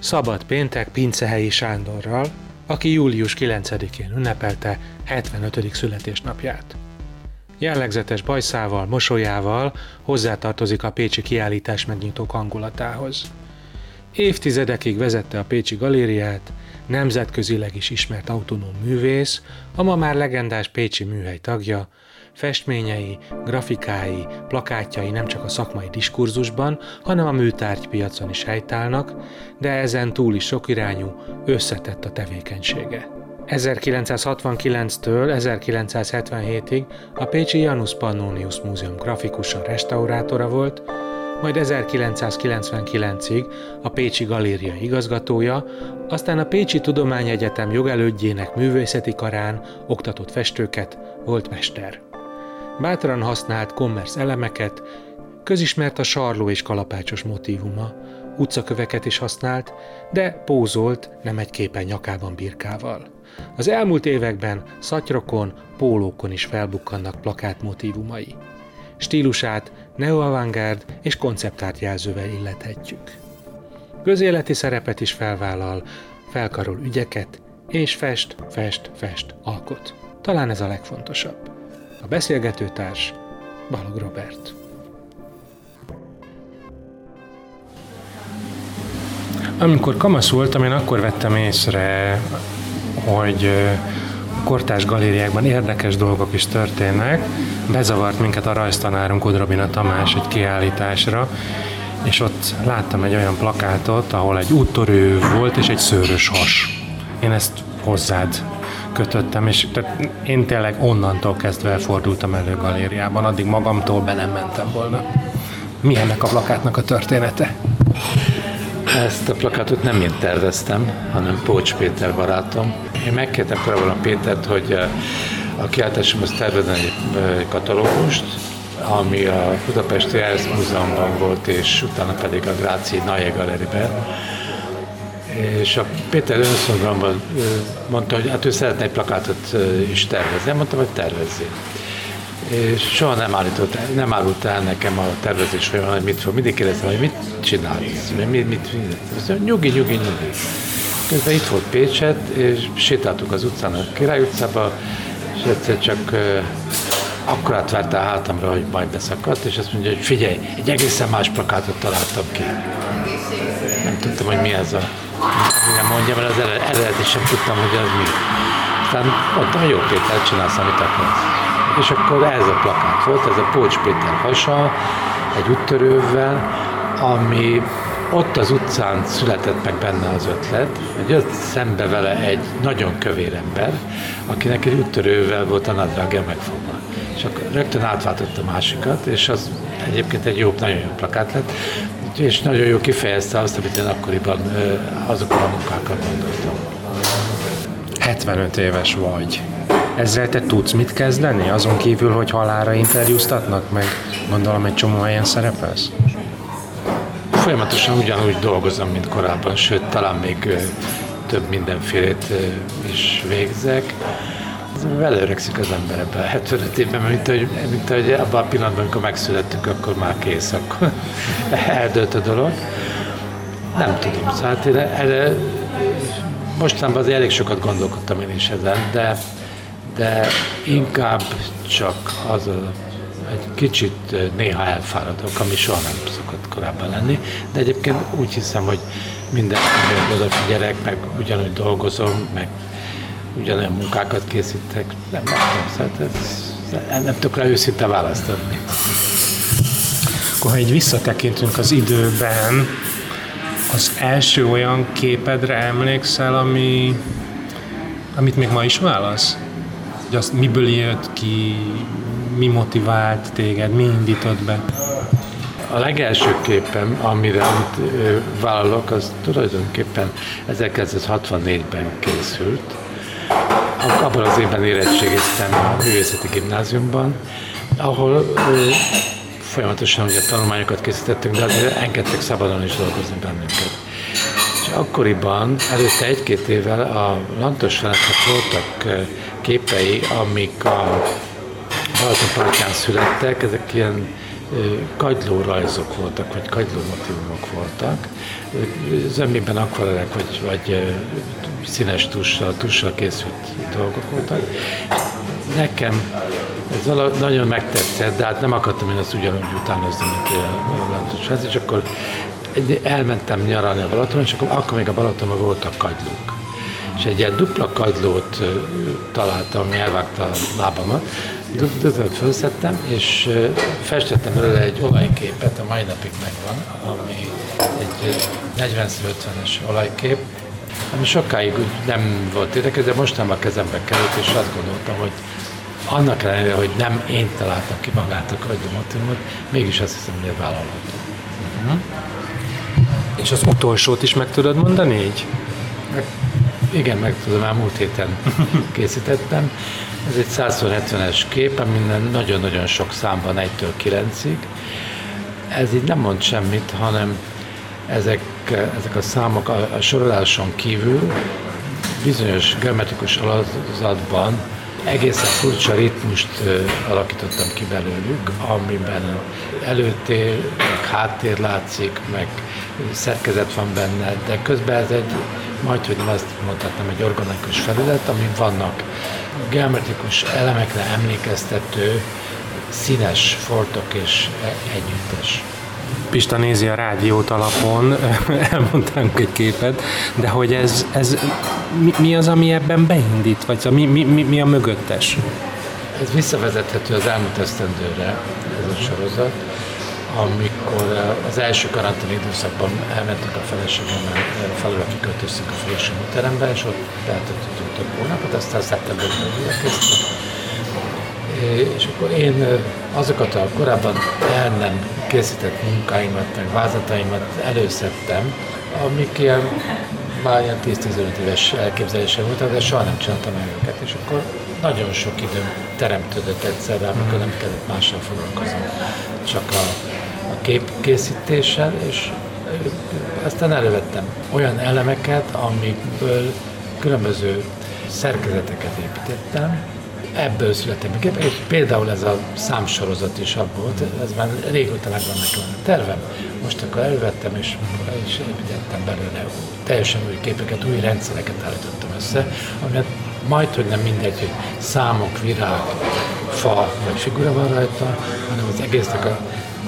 szabad péntek Pincehelyi Sándorral, aki július 9-én ünnepelte 75. születésnapját. Jellegzetes bajszával, mosolyával hozzátartozik a pécsi kiállítás megnyitó hangulatához. Évtizedekig vezette a Pécsi Galériát, nemzetközileg is ismert autonóm művész, a ma már legendás Pécsi Műhely tagja, festményei, grafikái, plakátjai nemcsak a szakmai diskurzusban, hanem a műtárgypiacon is helytállnak, de ezen túl is sokirányú, összetett a tevékenysége. 1969-től 1977-ig a Pécsi Janus Pannonius Múzeum grafikusa, restaurátora volt, majd 1999-ig a Pécsi Galéria igazgatója, aztán a Pécsi Tudományegyetem jogelődjének művészeti karán oktatott festőket, volt mester. Bátran használt kommersz elemeket, közismert a sarló és kalapácsos motívuma, utcaköveket is használt, de pózolt nem egy képen nyakában birkával. Az elmúlt években szatyrokon, pólókon is felbukkannak plakát motívumai. Stílusát neo-avantgárd és konceptárt jelzővel illethetjük. Közéleti szerepet is felvállal, felkarol ügyeket, és fest, alkot. Talán ez a legfontosabb. A beszélgetőtárs Balog Róbert. Amikor kamasz voltam, én akkor vettem észre, hogy kortárs galériákban érdekes dolgok is történnek. Bezavart minket a rajztanárunk Odrobina Tamás egy kiállításra, és ott láttam egy olyan plakátot, ahol egy úttorő volt és egy szőrös has. Én ezt hozzád kötöttem, és én tényleg onnantól kezdve fordultam elő galériában, addig magamtól be nem mentem volna. Mi ennek a plakátnak a története? Ezt a plakátot nem én terveztem, hanem Pócs Péter barátom. Én megkértem korábban a Pétert, hogy a kiállításomhoz tervezzen egy katalógust, ami a budapesti Ernst Múzeumban volt, és utána pedig a gráci Nagy Galeriában. És a Péter önszorgalomban mondta, hogy hát ő szeretne egy plakátot is tervezni. Mondtam, hogy tervezzél. És soha nem árult el nekem a tervezés folyamán, hogy mit fog. Mindig kérdeztem, hogy mit csinálsz, mit. Nyugi. Közben itt volt Pécset, és sétáltuk az utcán, a Király utcába, és egyszer csak akkor átverte a hátamra, hogy majd beszakadt, és azt mondja, hogy figyelj, egy egészen más plakátot találtam ki. Nem tudtam, hogy mi ez a... Nem mondjam, mert az eredet sem tudtam, hogy ez mi. Aztán mondtam, jó Péter, csinálsz, amit akarsz. És akkor ez a plakát volt, ez a Pócs Péter hasa, egy úttörővel, ami... Ott az utcán született meg benne az ötlet, hogy jött szembe vele egy nagyon kövér ember, akinek egy úttörővel volt a nadrágja megfogva. És akkor rögtön átváltott a másikat, és az egyébként egy jó, nagyon jó plakát lett, és nagyon jó kifejezte azt, amit én akkoriban azokon a munkákkal gondoltam. 75 éves vagy. Ezzel te tudsz mit kezdeni? Azon kívül, hogy halálra interjúztatnak, meg gondolom egy csomó helyen szerepelsz? Folyamatosan ugyanúgy dolgozom, mint korábban, sőt, talán még több mindenfélét is végzek. Beleöregszik az ember ebben 75 évben, mint ahogy abban a pillanatban, amikor megszülettünk, akkor már kész, akkor eldőlt a dolog. Nem tudom, szóval erre mostanában azért elég sokat gondolkodtam én is ezen, de inkább csak az a... Egy kicsit néha elfáradok, ami soha nem szokott korábban lenni, de egyébként úgy hiszem, hogy mindenkinek odafigyelek, meg ugyanúgy dolgozom, meg ugyanolyan munkákat készítek. Nem tudok rá őszinte választ adni. Akkor ha így visszatekintünk az időben, az első olyan képedre emlékszel, amit még ma is válasz? Hogy azt miből jött ki, mi motivált téged, mi indított be? A legelső képem, amire vállalok, az tulajdonképpen 1964-ben készült. Abban az évben érettségiztem a művészeti gimnáziumban, ahol folyamatosan ugye tanulmányokat készítettünk, de azért engedtek szabadon is dolgozni bennünket. És akkoriban, előtte egy-két évvel a Lantos Ferencnek voltak képei, amik a partján születtek, ezek ilyen kagyló rajzok voltak, vagy kagyló motivumok voltak, zömében akvarelek, vagy színes tussal készült dolgok voltak. Nekem ez nagyon megtetszett, de hát nem akartam én ezt ugyanúgy utánozni, mint a Lántusház, és akkor elmentem nyaralni a Balatonra, és akkor még a Balatonban voltak kagylók. És egy ilyen dupla kagylót találtam, ami elvágta a lábamat, felszettem, és festettem belőle egy olajképet, a mai napig megvan, ami egy 40-50-es olajkép, ami sokáig nem volt érdekes, de mostanában a kezembe került, és azt gondoltam, hogy annak ellenére, hogy nem én találtam ki magát a kagylomotivumot, mégis azt hiszem, hogy ez vállalható. És az utolsót is meg tudod mondani így? Igen, meg tudom, már múlt héten készítettem. Ez egy 170-es kép, amin nagyon-nagyon sok szám van, 1-től 9-ig. Ez így nem mond semmit, hanem ezek a számok a soroláson kívül bizonyos geometrikus alakzatban egészen furcsa ritmust alakítottam ki belőlük, amiben előtér, meg háttér látszik, meg szerkezet van benne, de közben ez egy, majdhogy nem azt mondhatnám, egy organikus felület, amin vannak geometrikus elemekre emlékeztető színes foltok és együttes. Pista nézi a rádiót alapon, elmondtánk egy képet, de hogy ez mi az, ami ebben beindít, vagy mi a mögöttes? Ez visszavezethető az elmúlt esztendőre, ez a sorozat, amikor az első karantén időszakban elmentünk a feleségemmel, falura kiköltöztünk a feleségem terembe, és ott eltöltöttünk több hónapot, aztán szeptemberben elkezdtünk. És akkor én azokat a korábban el nem készített munkáimat, meg vázlataimat előszedtem, amik már ilyen 10-15 éves elképzelésem voltak, de soha nem csináltam el őket, és akkor nagyon sok időm teremtődött egyszerre, amikor nem kellett mással foglalkozni, csak a képkészítéssel, és aztán elővettem olyan elemeket, amikből különböző szerkezeteket építettem. Ebből születtem a kép, és például ez a számsorozat is abból volt, ez már régóta megvan nekem a tervem. Most akkor elővettem, és építettem belőle teljesen új képeket, új rendszereket állítottam össze, amit majdhogy nem mindegy, hogy számok, virág, fa vagy figura van rajta, hanem az egésznek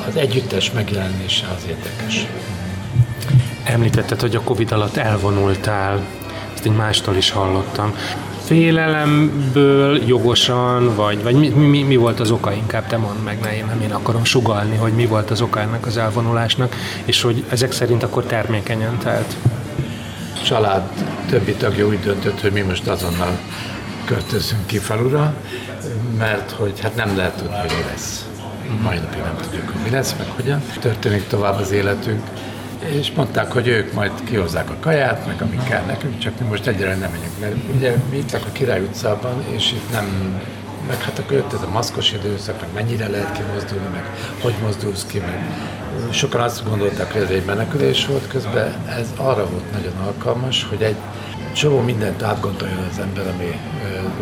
az együttes megjelenése az érdekes. Említetted, hogy a Covid alatt elvonultál, ezt így mástól is hallottam. Félelemből jogosan, vagy mi volt az oka, inkább te mondd meg, ne, nem én akarom sugallni, hogy mi volt az oka ennek az elvonulásnak, és hogy ezek szerint akkor termékenyen telt. A család többi tagja úgy döntött, hogy mi most azonnal költözünk ki falura, mert hogy hát nem lehet tudni, hogy mi lesz. Mai napig nem tudjuk, hogy mi lesz, meg hogyan történik tovább az életünk. És mondták, hogy ők majd kihozzák a kaját, meg ami kell nekünk, csak mi most egyre nem megyünk, mert ugye mi itt a Király utcában, és itt nem, meg hát akkor jött ez a maszkos időszak, meg mennyire lehet kimozdulni, meg hogy mozdulsz ki, meg sokan azt gondolták, hogy ez egy menekülés volt, közben ez arra volt nagyon alkalmas, hogy egy csomó mindent átgondoljon az ember, ami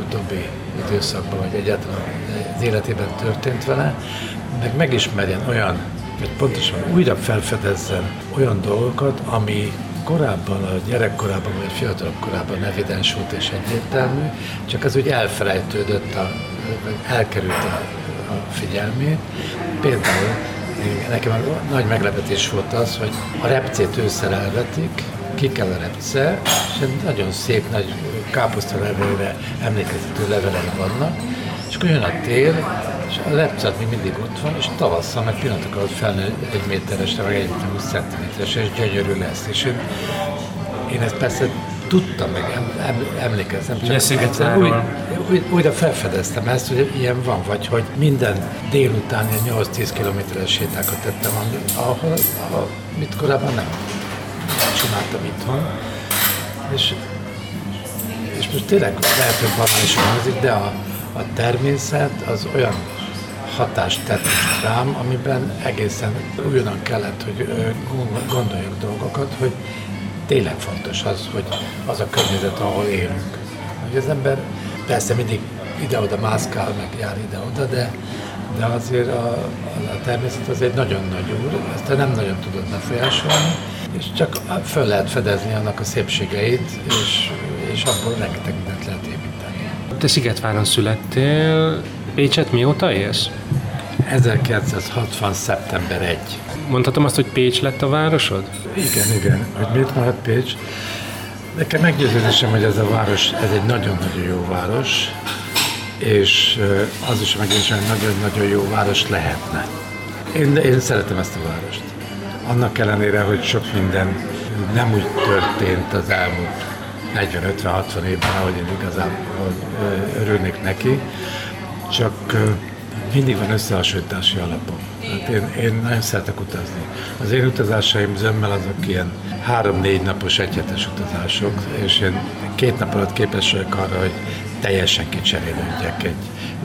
utóbbi időszakban, vagy egyáltalán az életében történt vele, meg megismerjen olyan, hogy pontosan újra felfedezzen olyan dolgokat, ami korábban, a gyerekkorában vagy fiatalabb korában evidens volt és egyértelmű, csak az úgy elfelejtődött, elkerült a figyelmét. Például nekem nagy meglepetés volt az, hogy a repcét ősszel elvetik, kikel a repce, és egy nagyon szép, nagy káposztalevelre emlékeztető levelek vannak, és akkor jön a tél, és a repcát még mindig ott van, és tavasszal meg pillanatok alatt felnő 1 méteresre, meg 1,20 cm-esre, és gyönyörű lesz. És én ezt persze tudtam, meg emlékeztem, csak újra felfedeztem ezt, hogy ilyen van, vagy hogy minden délután 8-10 km-es sétákat tettem, amit korábban nem csináltam itthon. És most tényleg lehet, hogy banálisan hangzik, de a természet az olyan hatást tett rám, amiben egészen újonnan kellett, hogy gondoljuk dolgokat, hogy tényleg fontos az, hogy az a környezet, ahol élünk. Hogy az ember persze mindig ide-oda mászkál, meg jár ide-oda, de de azért a természet az egy nagyon nagy úr, ezt nem nagyon tudod befolyásolni, és csak föl lehet fedezni annak a szépségeit, és abból rengeteg mindent lehet építeni. Te Szigetváron születtél, Pécset mióta élsz? 1960. szeptember 1. Mondhatom azt, hogy Pécs lett a városod? Igen, hogy mit maradt Pécs? Nekem meggyőződésem, hogy ez a város, ez egy nagyon-nagyon jó város, és az is megint egy nagyon-nagyon jó város lehetne. Én szeretem ezt a várost. Annak ellenére, hogy sok minden nem úgy történt az elmúlt 40-50-60 évben, ahogy én igazából örülnék neki, csak mindig van összehasonlítási alapom. Hát én nagyon szeretek utazni. Az én utazásaim zömmel azok ilyen 3-4 napos, egyhetes utazások, és én 2 nap alatt képes vagyok arra, hogy teljesen kicserélődjek egy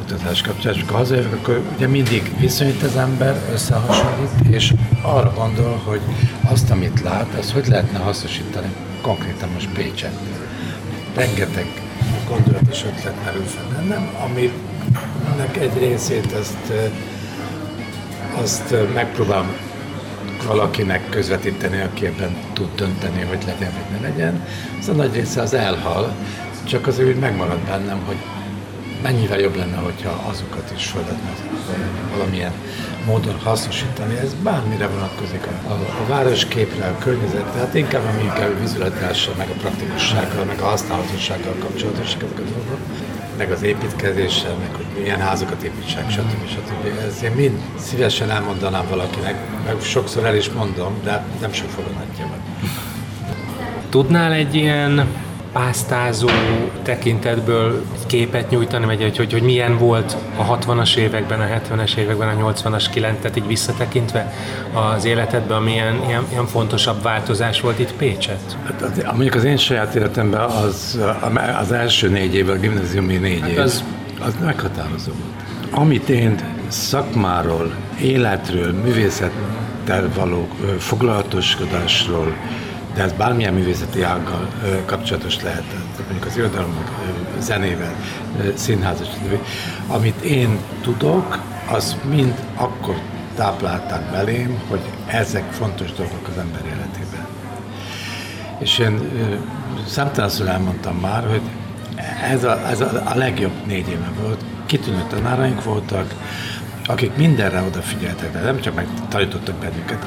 utazás kapcsán. És amikor hazajövök, akkor ugye mindig viszonyít az ember, összehasonlít, és arra gondol, hogy azt, amit lát, az hogy lehetne hasznosítani konkrétan most Pécset. Rengeteg gondolatos ötlet merül fel bennem, aminek egy részét azt megpróbálom valakinek közvetíteni, aki ebben tud dönteni, hogy legyen, vagy ne legyen. Ez a nagy része az elhal, csak azért úgy megmarad bennem, hogy mennyivel jobb lenne, hogyha azokat is fel lehetne valamilyen módon hasznosítani. Ez bármire vonatkozik, a városképre, a környezetre, hát inkább a vizualitással, meg a praktikussággal, meg a használatossággal kapcsolatosak ezek a dolgok, meg az építkezéssel, meg hogy milyen házakat építsek, stb. Ezt én mind szívesen elmondanám valakinek, meg sokszor el is mondom, de nem sok fogadhatja meg. Tudnál egy ilyen pásztázó tekintetből képet nyújtani, vagy hogy milyen volt a 60-as években, a 70-es években, a 80-as, 90-et így visszatekintve az életedben, milyen ilyen fontosabb változás volt itt Pécsett? Hát, mondjuk az én saját életemben az első 4 év, a gimnáziumi 4 év, az meghatározó volt. Amit én szakmáról, életről, művészettel való foglalatoskodásról, de ez bármilyen művészeti ággal kapcsolatos lehet, mondjuk az irodalommal, zenével, színházas, amit én tudok, az mind akkor táplálták belém, hogy ezek fontos dolgok az ember életében. És én számtalanszor elmondtam már, hogy ez a legjobb 4 éve volt, kitűnő tanáraink voltak, akik mindenre odafigyeltek, de nem csak megtanítottak bennünket,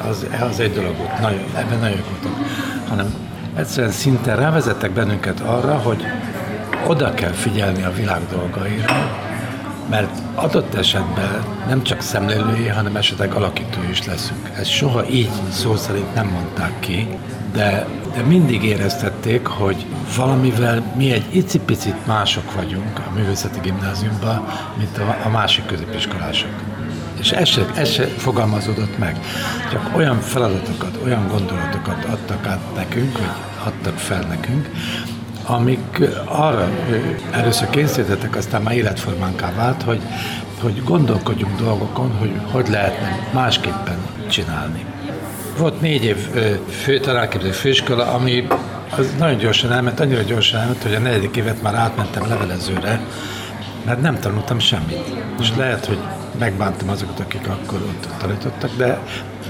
az egy dolog volt, ebben nagyon voltak, hanem egyszerűen szinte rávezettek bennünket arra, hogy oda kell figyelni a világ dolgaira, mert adott esetben nem csak szemlélői, hanem esetleg alakítói is leszünk. Ezt soha így szó szerint nem mondták ki, de mindig éreztették, hogy valamivel mi egy icipicit mások vagyunk a művészeti gimnáziumban, mint a másik középiskolások. És ez se fogalmazódott meg. Csak olyan feladatokat, olyan gondolatokat adtak át nekünk, vagy adtak fel nekünk, amik arra először kényszerítettek, aztán már életformánká vált, hogy gondolkodjunk dolgokon, hogy lehetne másképpen csinálni. Volt 4 év tanárképző főiskola, ami az nagyon gyorsan elment, annyira gyorsan elment, hogy a 4. évet már átmentem levelezőre, mert nem tanultam semmit. És lehet, hogy megbántam azokat, akik akkor ott tanítottak, de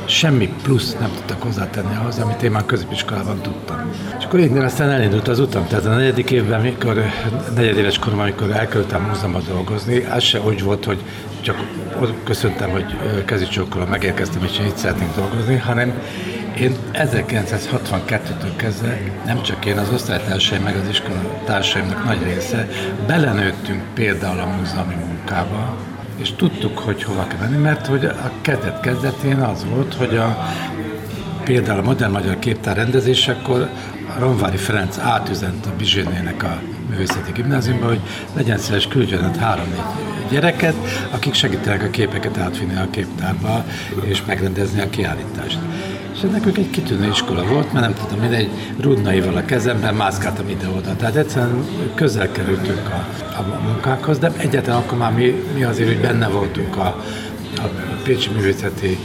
semmi plusz nem tudtak hozzátenni ahhoz, amit én már középiskolában tudtam. És akkor én aztán elindult az utam. Tehát a 4. évben, amikor 4 éves koromban, amikor elkerültem múzeumba dolgozni, az se úgy volt, hogy csak köszöntem, hogy kezicsókolom, megérkeztem, és itt szeretnék dolgozni, hanem én 1962-től kezdve, nem csak én, az osztálytársaim, meg az iskolatársaimnak nagy része, belenőttünk például a múzeumi munkába, és tudtuk, hogy hova kell menni, mert hogy a kezdetén az volt, hogy például a modern magyar képtár rendezésekor Romváry Ferenc átüzent a Bizsőnének a művészeti gimnáziumba, hogy legyen szíves küldjön 3-4 gyereket, akik segítenek a képeket átvinni a képtárba, és megrendezni a kiállítást. És nekünk egy kitűnő iskola volt, mert nem tudom, én egy rudnaival a kezemben mászkáltam ide-oda. Tehát egyszerűen közel kerültünk a munkákhoz, de egyáltalán akkor már mi azért, hogy benne voltunk a pécsi művészeti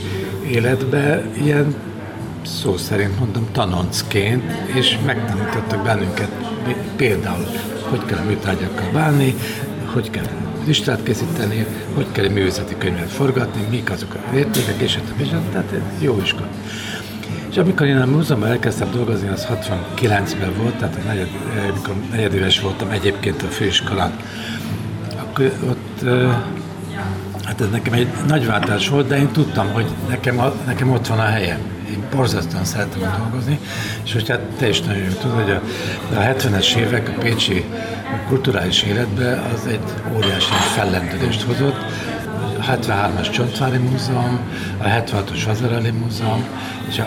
életbe, ilyen szó szerint mondom tanoncként, és megtanítottak bennünket például, hogy kell a műtárgyakkal bánni, hogy kell listát készíteni, hogy kell egy művészeti könyvet forgatni, mik azok a értékek, és tehát jó iskola. És amikor én a múzeumban elkezdtem dolgozni, az 69-ben volt, tehát amikor negyedéves voltam egyébként a főiskolán, akkor ott, hát ez nekem egy nagy váltás volt, de én tudtam, hogy nekem ott van a helyem. Én borzasztóan szerettem dolgozni, és hogy hát te is nagyon jól tudod, hogy a 70-es évek a pécsi kulturális életben az egy óriási fellendülést hozott. A 73-as Csontvári Múzeum, a 76-os Vasarely Múzeum, és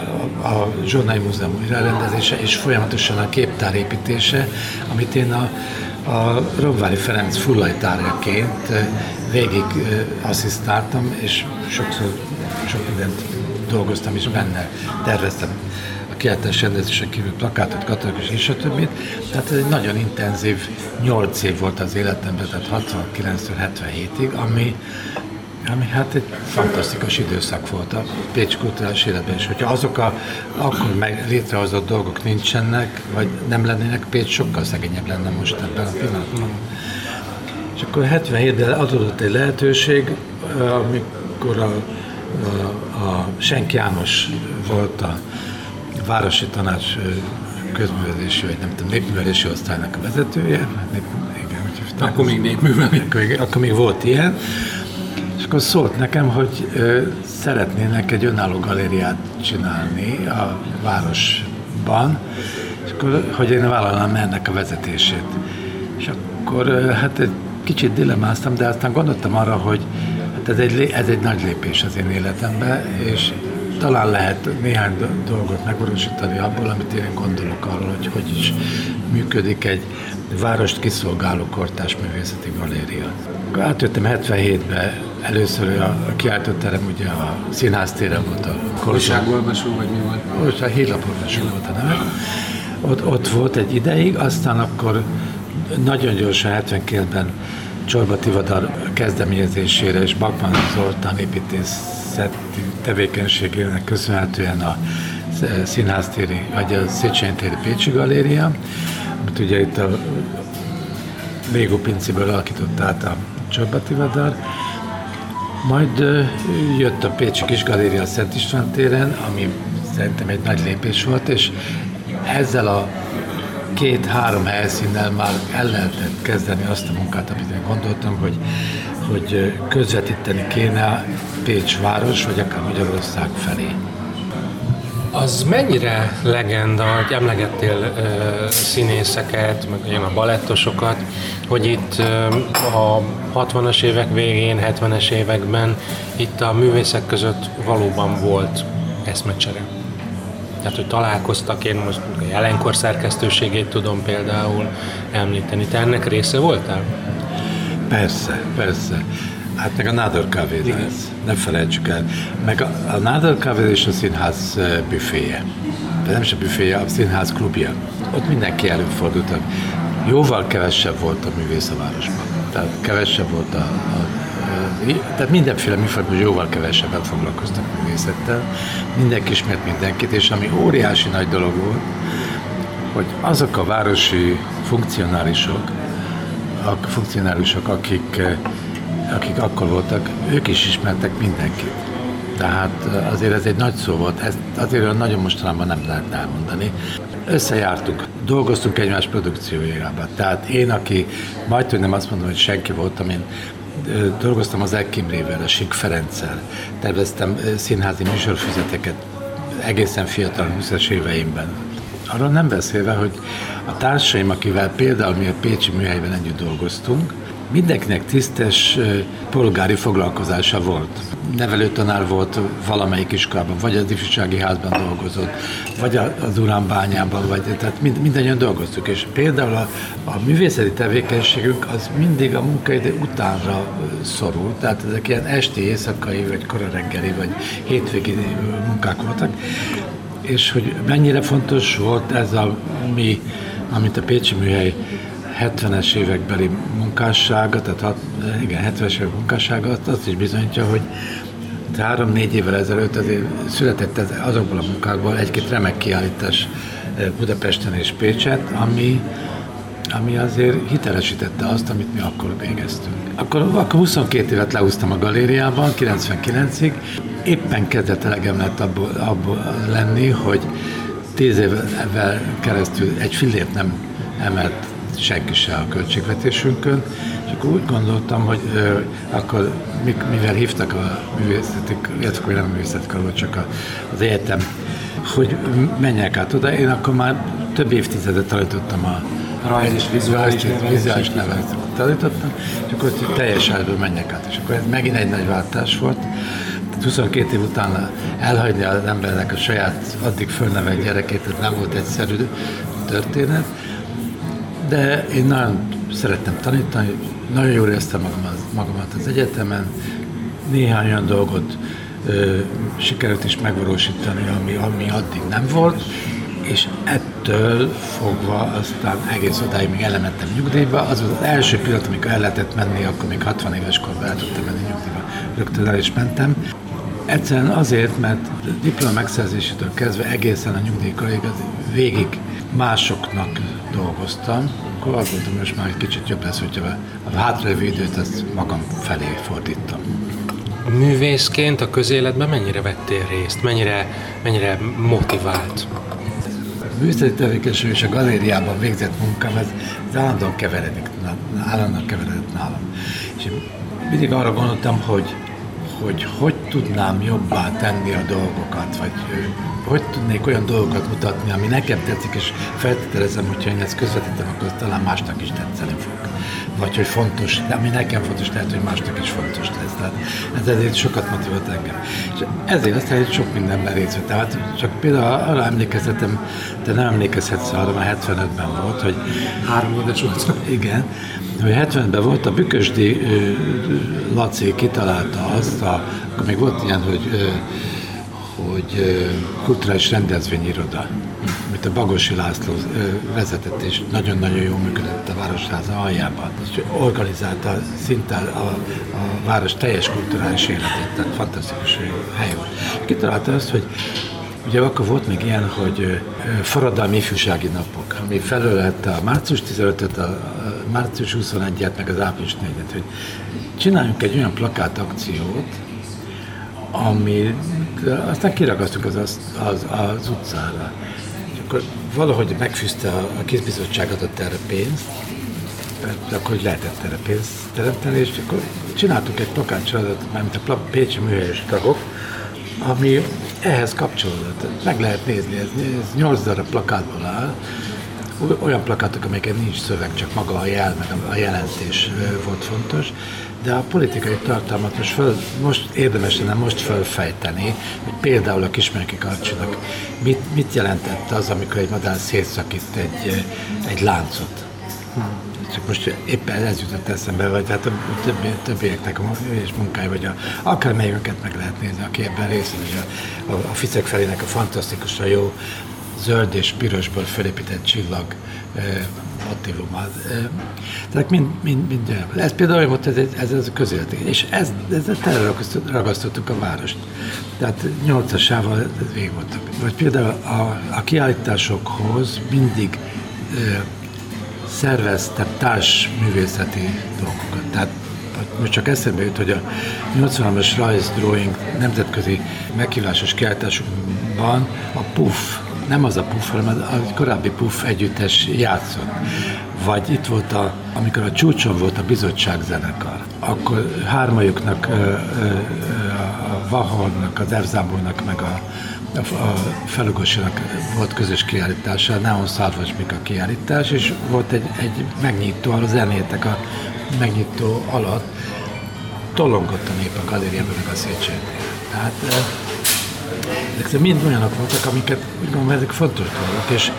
a Zsolnay Múzeum újrarendezése, és folyamatosan a képtár építése, amit én a Romváry Ferenc fullajtárjaként végig asszisztáltam, és sokszor sok mindent dolgoztam is benne, terveztem a kiállítás rendezésen kívül plakátot, katalogus és a többit. Tehát egy nagyon intenzív 8 év volt az életemben, tehát 69-től 77-ig, ami hát egy fantasztikus időszak volt a Pécs kulturális életben is. Hogyha azok akkor meg létrehozott dolgok nincsenek, vagy nem lennének, Pécs sokkal szegényebb lenne most ebben a pillanatban. És akkor 77-ben adódott egy lehetőség, amikor a Senk János volt a Városi Tanács közművelési, vagy nem tudom, népművelési osztálynak a vezetője. Akkor még volt ilyen. És akkor szólt nekem, hogy szeretnének egy önálló galériát csinálni a városban, és akkor, hogy én vállalnám ennek a vezetését. És akkor hát egy kicsit dilemáztam, de aztán gondoltam arra, hogy hát ez egy nagy lépés az én életemben, és talán lehet néhány dolgot megvalósítani abból, amit én gondolok arról, hogy hogy is működik egy várost kiszolgáló kortárs művészeti galéria. Átjöttem 77-ben, először a kiállítóterem, ugye a színháztéren volt a Korszak. Újságolvasó vagy mi volt? Most a hírlapolvasó volt a neve. Ott volt egy ideig, aztán akkor nagyon gyorsan 79-ben Csorba Tivadar kezdeményezésére és Bachman Zoltán építészeti tevékenységének köszönhetően a színháztéri, vagy a Széchenyi téri Pécsi Galéria, amit ugye itt a Légó pincéből alakított át a Csabati Vadár. Majd jött a Pécsi Kis Galéria Szent István téren, ami szerintem egy nagy lépés volt, és ezzel a 2-3 helyszínnel már el lehetett kezdeni azt a munkát, amit én gondoltam, hogy közvetíteni kéne Pécs város, vagy akár Magyarország felé. Az mennyire legenda, hogy emlegettél színészeket, meg olyan a balettosokat, hogy itt a 60-as évek végén, 70-es években itt a művészek között valóban volt eszmecsere. Tehát, hogy találkoztak, én most a Jelenkor szerkesztőségét tudom például említeni. Te ennek része voltál? Persze. Hát meg a Nádor kávé, ne felejtsük el. Meg a Nádor kávé és a színház büféje. De nem is a büféje, a színház klubja. Ott mindenki előfordult. Jóval kevesebb volt a művész a városban. Tehát kevesebb volt tehát mindenféle műfajban jóval kevesebbet foglalkoztak művészettel. Mindenki ismert mindenkit, és ami óriási nagy dolog volt, hogy azok a városi funkcionálisok, akik akkor voltak, ők is ismertek mindenkit. Tehát azért ez egy nagy szó volt, ezt azért nagyon mostanában nem lehet elmondani. Összejártunk, dolgoztunk egymás produkciójában. Tehát én, aki majdhogy nem azt mondom, hogy senki voltam, én dolgoztam az Ekkimrével, a Sik Ferenccel, terveztem színházi műsorfüzeteket egészen fiatal 20-es éveimben. Arról nem beszélve, hogy a társaim, akivel például mi a Pécsi Műhelyben együtt dolgoztunk, mindenkinek tisztes polgári foglalkozása volt. Nevelőtanár volt valamelyik iskolában, vagy az ifjúsági házban dolgozott, vagy az uránbányában, vagy tehát mindannyian dolgoztuk. És például a művészeti tevékenységünk az mindig a munkaidő utánra szorult, tehát ezek ilyen esti, éjszakai, vagy korareggeli, vagy hétvégi munkák voltak. És hogy mennyire fontos volt ez amit a Pécsi Műhely 70-es évekbeli munkássága, tehát igen, 70-es évek munkássága azt is bizonyítja, hogy 3-4 évvel ezelőtt azért született azokból a munkákból egy-két remek kiállítás Budapesten és Pécset, ami ami azért hitelesítette azt, amit mi akkor végeztünk. Akkor 22 évet leúztam a galériában, 99-ig. Éppen kezdett elegem lett abból lenni, hogy 10 évvel keresztül egy fillért nem emelt senki se a költségvetésünkön, és akkor úgy gondoltam, hogy akkor mivel hívtak a művészeti, illetve nem a művészetkarból, csak az egyetem, hogy menjek át oda. Én akkor már több évtizedet tanítottam a rajz és vizuális nevet tanítottam, és akkor teljes állóan menjek át. És akkor ez megint egy nagy váltás volt. 22 év után elhagyni az embernek a saját addig fölnevelt gyerekét, ez nem volt egyszerű történet. De én nagyon szerettem tanítani, nagyon jól éreztem magamat az egyetemen, néhány olyan dolgot sikerült is megvalósítani, ami addig nem volt, és ettől fogva aztán egész odáig még elmentem nyugdíjba. Az volt az első pillanat, amikor el lehetett menni, akkor még 60 éves korban el tudtam menni nyugdíjba, rögtön el is mentem. Egyszerűen azért, mert a diploma megszerzésétől kezdve egészen a nyugdíjkorig végig másoknak dolgoztam, akkor azt gondoltam, hogy most már egy kicsit jobb lesz, hogyha a hátralévő időt ezt magam felé fordítom. Művészként a közéletben mennyire vettél részt? Mennyire motivált? A művészeti tevékenység és a galériában végzett munkám, ez állandóan keveredik nálam. És én mindig arra gondoltam, hogy tudnám jobbá tenni a dolgokat, vagy hogy tudnék olyan dolgokat mutatni, ami nekem tetszik, és feltételezem, hogyha én ezt közvetítem, akkor talán másnak is tetszeni fog. Vagy hogy fontos, de ami nekem fontos, lehet, hogy másnak is fontos lesz. Tehát ez ezért sokat motivált engem. És ezért aztán sok mindenben részt vettem. Hát csak például arra emlékezhetem, de nem emlékezhetsz arra, mert 75-ben volt, hogy... 3 éves volt. Igen. Hogy 70-ben volt, a Bükkösdi Laci kitalálta azt, akkor még volt ilyen, hogy kulturális rendezvényiroda, amit a Bagosi László vezetett, és nagyon-nagyon jól működött a Városháza aljában. És organizálta szinte a város teljes kulturális életét, tehát fantasztikus hely volt. Kitalálta azt, hogy ugye akkor volt még ilyen, hogy forradalmi ifjúsági napok, ami felölhette a március 15-öt, a március 21-et, meg az április 4-et, hogy csináljunk egy olyan plakátakciót, ami aztán kiragasztunk az utcára. És akkor valahogy megfűzte a Kézbizottság adott erre pénzt, mert akkor hogy lehetett erre pénzt teremteni, és akkor csináltuk egy plakátsorozatot, mármint a Pécsi Műhelyes tagok, ami ehhez kapcsolódott. Meg lehet nézni, ez 8 darab plakátból áll, olyan plakátok, amelyeken nincs szöveg, csak maga a jel, meg a jelentés volt fontos, de a politikai tartalmat most érdemes lenne most felfejteni, hogy például a Kismerki Karcsinak mit jelentett az, amikor egy madár szétszakít egy láncot. Csak most éppen ez jutott eszembe, vagy hát a többieknek a munkája, vagy akármelyünket meg lehet nézni, aki ebben részt vesz, a Ficek felének a fantasztikusan jó zöld és pirosból felépített csillag motivumát. Tehát mind ez például olyan volt, ez a közéleti. És ezzel ragasztottuk a várost. Tehát 8-asával végig voltak. Vagy például a kiállításokhoz mindig szerveztem társművészeti dolgokat. Tehát most csak eszembe jut, hogy a 83-as rajzdrawing nemzetközi meghívásos kiállításunkban a Puff, nem az a Puff, hanem a korábbi Puff együttes játszott. Vagy itt volt, amikor a csúcson volt a bizottság zenekar, akkor hármajuknak, a Vahornak, az Erzámbónak, meg a Felugosinak volt közös kiállítása, a Neon Szarvasmika kiállítás, és volt egy megnyitó, a zenétek a megnyitó alatt tolongott a nép a galériában, meg a Széchenyi. Tehát ezek mind olyanok voltak, amiket úgy gondolom, ezek fontos dolgok, és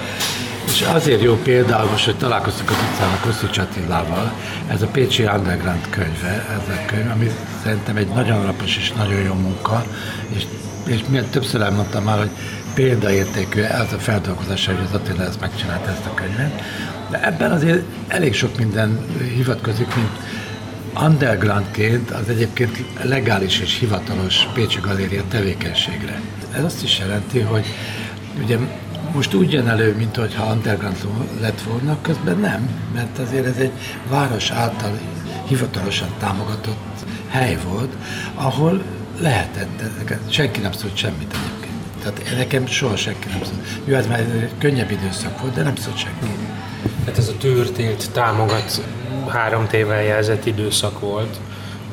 azért jó például most, hogy találkoztunk az utcán a Kossuth Attilával, ez a Pécsi Underground könyve, ez a könyv, ami szerintem egy nagyon alapos és nagyon jó munka, és miért többször elmondtam már, hogy példaértékű ez a feldolgozása, hogy az Attila ezt megcsinálta, ezt a könyvet, de ebben azért elég sok minden hivatkozik, mint undergroundként az egyébként legális és hivatalos Pécsi Galéria tevékenységre. Ez azt is jelenti, hogy ugye most úgy jön elő, mintha underground lett volna, közben nem, mert azért ez egy város által hivatalosan támogatott hely volt, ahol lehetett ezeket. Senki nem szólt semmit egyébként. Tehát nekem soha senki nem szólt. Jó, ez már könnyebb időszak volt, de nem szólt senki. Hát ez a történt támogat 3T-vel jelzett időszak volt,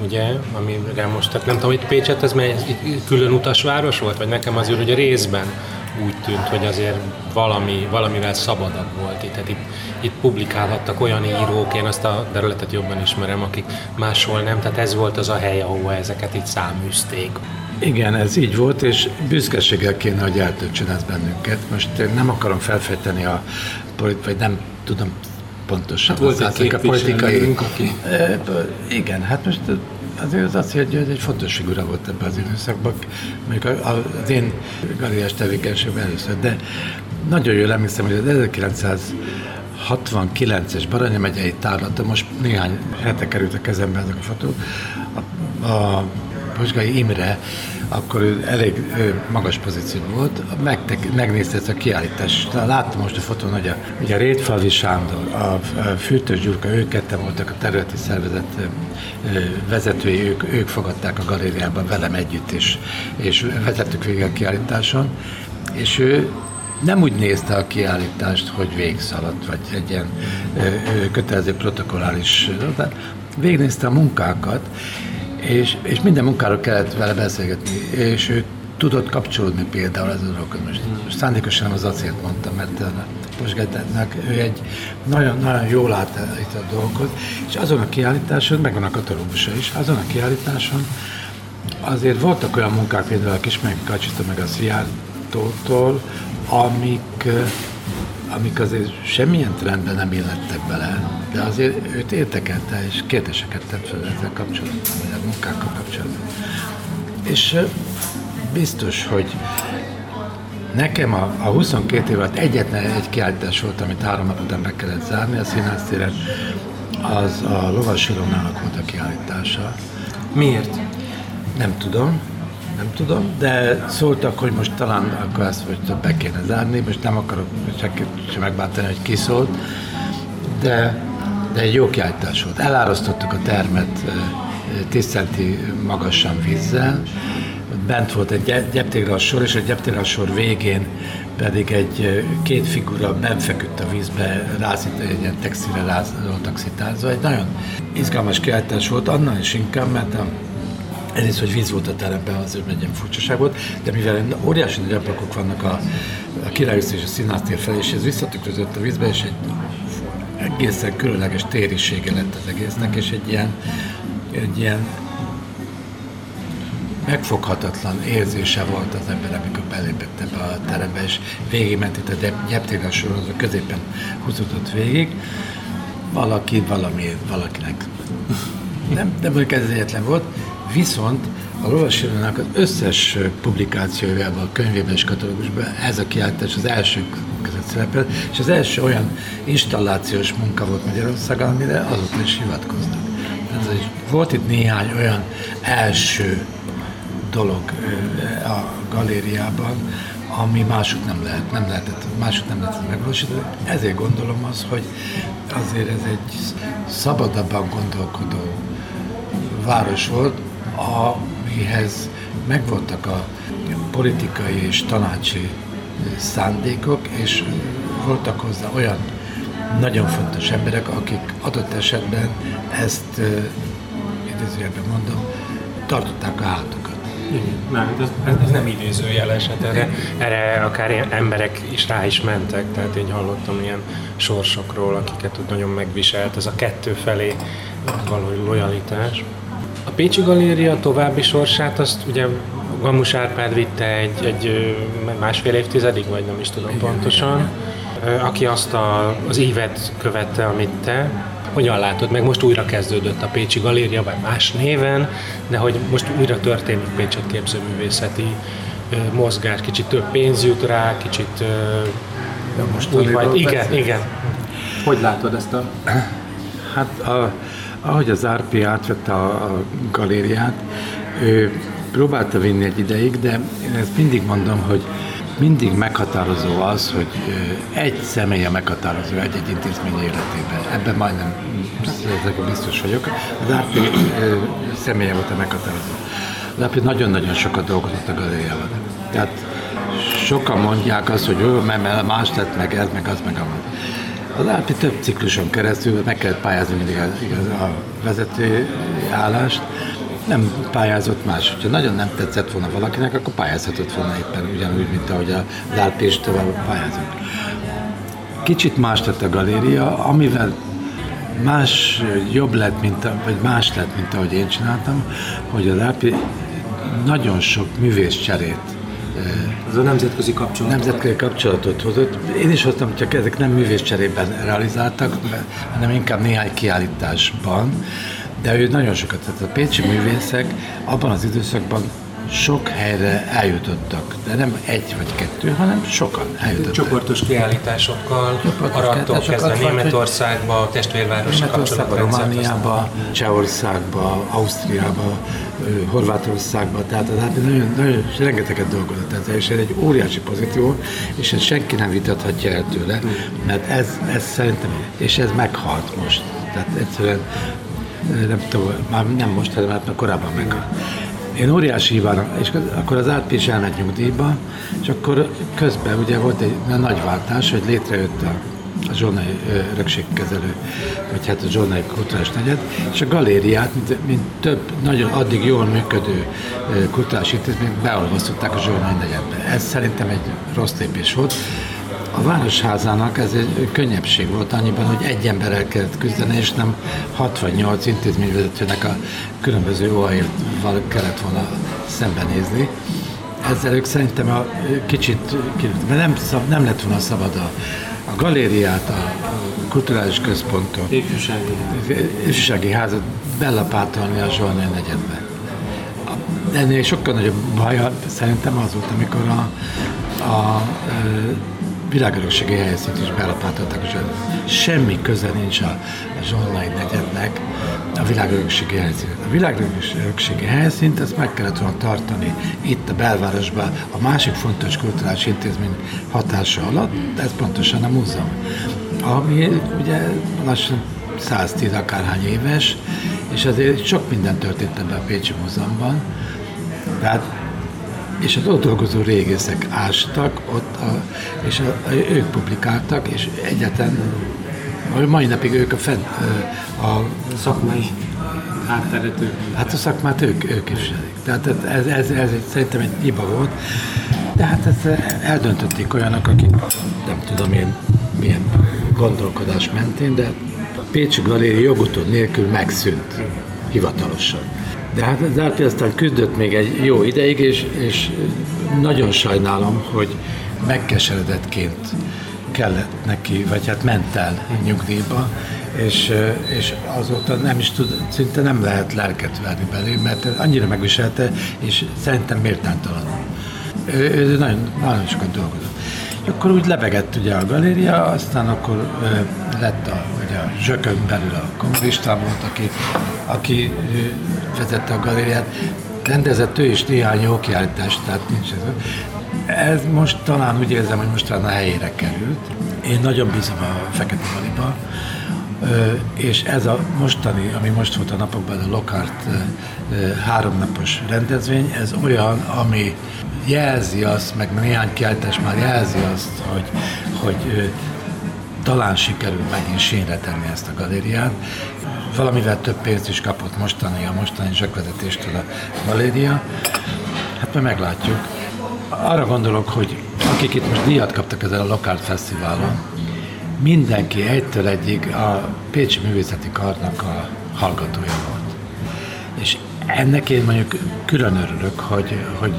ugye, amire most, tehát nem tudom, itt Pécsett, ez már külön utasváros volt, vagy nekem azért, hogy a részben úgy tűnt, hogy azért valamivel szabadabb volt itt. Tehát itt publikálhattak olyan írók, én azt a területet jobban ismerem, akik máshol nem, tehát ez volt az a hely, ahol ezeket itt száműzték. Igen, ez így volt, és büszkeséggel kéne, hogy eltöltsön ez bennünket. Most nem akarom felfejteni a vagy nem tudom pontosan. Hát volt egy politikai... Igen, hát most azért az azt jelenti, hogy egy fontos figura volt ebben az időszakban, mondjuk az én galériás tevékenységben először, de nagyon jól emlékszem, hogy az 1969-es Baranya megyei tárlata, most néhány hete került a kezembe ezek a fotók, a Pocsai Imre, akkor ő elég magas pozíció volt, megnézte ezt a kiállítást. Láttam most a fotón, hogy ugye a Rétfalvi Sándor, a Fürtős Gyurka, ők ketten voltak a területi szervezet vezetői, ők fogadták a galériában velem együtt, és vezettük végig a kiállításon, és ő nem úgy nézte a kiállítást, hogy végszaladt, vagy egy ilyen kötelező protokollális, de végignézte a munkákat, és minden munkáról kellett vele beszélgetni, és ő tudott kapcsolódni például ez a dolog. Most szándékosan nem az acélt mondtam, mert a Posgetnek ő egy nagyon-nagyon jól állt itt a dolgokat, és azon a kiállításon, megvan a katalógusa is, azon a kiállításon azért voltak olyan munkák, például a Kismelyik Kacsita meg a Sziátótól, amik azért semmilyen trendben nem illettek bele, de azért őt értekelte, és kérdéseket tett fel ezzel kapcsolatban, vagy a munkákkal kapcsolatban. És biztos, hogy nekem a 22 év alatt egyetlen egy kiállítás volt, amit 3 nap után be kellett zárni, a színháztéren, az a Lovasodónak volt a kiállítása. Miért? Nem tudom, de szóltak, hogy most talán akkor ezt be kéne zárni, most nem akarok sem megbántani, hogy ki szólt, de egy jó kiállítás volt. Elárasztottuk a termet 10 centi magasan vízzel, bent volt egy gyeptéglalsor, és a gyeptéglalsor végén pedig két figura benfeküdt a vízbe, egy ilyen textilre rázoltak szitázva. Egy nagyon izgalmas kiállítás volt, annál is inkább, mert egyrészt, hogy víz volt a teremben, azért egy ilyen furcsaság volt, de mivel óriási nagy ablakok vannak a Királyüsz és a Színháztér felé, és ez visszatükrözött a vízbe, és egy egészen különleges térisége lett az egésznek, és egy ilyen megfoghatatlan érzése volt az ember, amikor belépett ebbe a terembe, és végigment itt a gyeptégla sorozó, középen húzódott végig, valakinek. De mondjuk ez egyetlen volt. Viszont a Lovasodónak az összes publikációjában, a könyvében és katalógusban ez a kiállítás az első között szerepelt, és az első olyan installációs munka volt Magyarországon, amire azóta is hivatkoznak. Tehát volt itt néhány olyan első dolog a galériában, ami máshogy nem lehetett megvalósítani. Ezért gondolom azt, hogy azért ez egy szabadabban gondolkodó város volt, amihez megvoltak a politikai és tanácsi szándékok, és voltak hozzá olyan nagyon fontos emberek, akik adott esetben ezt, idézőjelben mondom, tartották a hátukat. Nem, ez nem idézőjeles, hát erre akár emberek is rá is mentek, tehát én hallottam ilyen sorsokról, akiket nagyon megviselt, ez a kettő felé való lojalitás. A Pécsi Galéria további sorsát azt ugye Gamus Árpád vitte egy 1,5 évtizedig, vagy nem is tudom igen, pontosan, igen. Aki azt az ívet követte, amit te. Hogyan látod meg? Most újra kezdődött a Pécsi Galéria, vagy más néven, de hogy most újra történik Pécsett képzőművészeti mozgás, kicsit több pénz jut rá, kicsit... Igen. Hogy látod ezt a... Hát ahogy az Árpi átvette a galériát, ő próbálta vinni egy ideig, de én ezt mindig mondom, hogy mindig meghatározó az, hogy egy személye meghatározó egy-egy intézmény életében. Ebben majdnem biztos vagyok. Az Árpi személye volt a meghatározó. Az Árpi nagyon-nagyon sokat dolgozott a galériával. Tehát sokan mondják azt, hogy ő, mert más lett, meg ez, meg az, meg amaz. Az Árpi több cikluson keresztül meg kellett pályázni mindig a vezető állást. Nem pályázott más. Ha nagyon nem tetszett volna valakinek, akkor pályázhatott volna éppen ugyanúgy, mint ahogy az Árpi is tovább pályázott. Kicsit más lett a galéria, amivel más jobb lett, vagy más lett, mint ahogy én csináltam, hogy az Árpi nagyon sok művész cserét. Ez a nemzetközi kapcsolatot. Nemzetközi kapcsolatot hozott. Én is hoztam, csak ezek nem művészcserében realizáltak, hanem inkább néhány kiállításban. De ő nagyon sokat tett. A pécsi művészek abban az időszakban sok helyre eljutottak. De nem egy vagy kettő, hanem sokan eljutottak. Csoportos kiállításokkal, Arantól kezdve Németországba, testvérvárosi kapcsolatban. Romániába, Csehországba, Ausztriába, Horvátországban, tehát nagyon rengeteget dolgozott ezzel, és ez egy óriási pozíció, és ezt senki nem vitathatja el tőle, mert ez szerintem, és ez meghalt most. Tehát egyszerűen, nem tudom, már nem most, hanem már korábban meghalt. Én óriási hibára, és akkor az Árpi is elment nyugdíjba, és akkor közben ugye volt egy nagy váltás, hogy létrejött a Zsolnay örökségkezelő, vagy hát a Zsolnay kultúrás negyed, és a galériát, mint több nagyon addig jól működő kultúrás intézményt beolvasztották a Zsolnay negyedbe. Ez szerintem egy rossz lépés volt. A Városházának ez egy könnyebbség volt annyiban, hogy egy emberrel kellett küzdeni, és nem 68 intézményvezetőnek a különböző óhajával kellett volna szembenézni. Ezzel ők szerintem a kicsit mert nem lett volna szabad a galériát, a kulturális központot, ifjúsági házat belapátolni a Zsolnay negyedbe. Ennél sokkal nagyobb baja szerintem az volt, amikor a világörökségi helyszínt is belapátolták, és semmi köze nincs a Zsolnay negyednek a világörökségi helyszínt. A világörökségi helyszínt ezt meg kellett volna tartani itt a belvárosban a másik fontos kulturális intézmény hatása alatt, ez pontosan a múzeum, ami ugye lassan 110 akárhány éves, és azért sok minden történt ebben a Pécsi Múzeumban. Tehát és az ott dolgozó régészek ástak, ott ők publikáltak, és egyetlen, mai napig ők a szakmai hátteret ők. Hát a szakmát ők képviselik. Tehát ez szerintem egy hiba volt. De hát ezt eldöntötték olyanok, akik nem tudom én milyen gondolkodás mentén, de a Pécsi Galéria jogutód nélkül megszűnt hivatalosan. De hát az Árpi aztán küzdött még egy jó ideig, és nagyon sajnálom, hogy megkeseredettként kellett neki, vagy hát ment el nyugdíjba, és azóta nem is tud, szinte nem lehet lelket verni belé, mert annyira megviselte, és szerintem méltánytalanul. Ő nagyon sokat dolgozott. Akkor úgy lebegett ugye a galéria, aztán akkor lett a zsökön belül a kommunista volt, aki vezette a galériát. Rendezett ő is néhány jó kiállítást, tehát nincs ez. Ez most talán úgy érzem, hogy most talán a helyére került. Én nagyon bízom a Fekete Baliba, és ez a mostani, ami most volt a napokban, a Lockhart 3 napos rendezvény, ez olyan, ami jelzi azt, meg néhány kiállítás már jelzi azt, hogy talán sikerül megint sínre tenni ezt a galériát. Valamivel több pénzt is kapott a mostani zsakvezetéstől a galéria. Hát majd meglátjuk. Arra gondolok, hogy akik itt most díjat kaptak ezzel a Lockhart Fesztiválon, mindenki egytől egyig a Pécsi Művészeti Karnak a hallgatója volt. És ennek én mondjuk külön örülök, hogy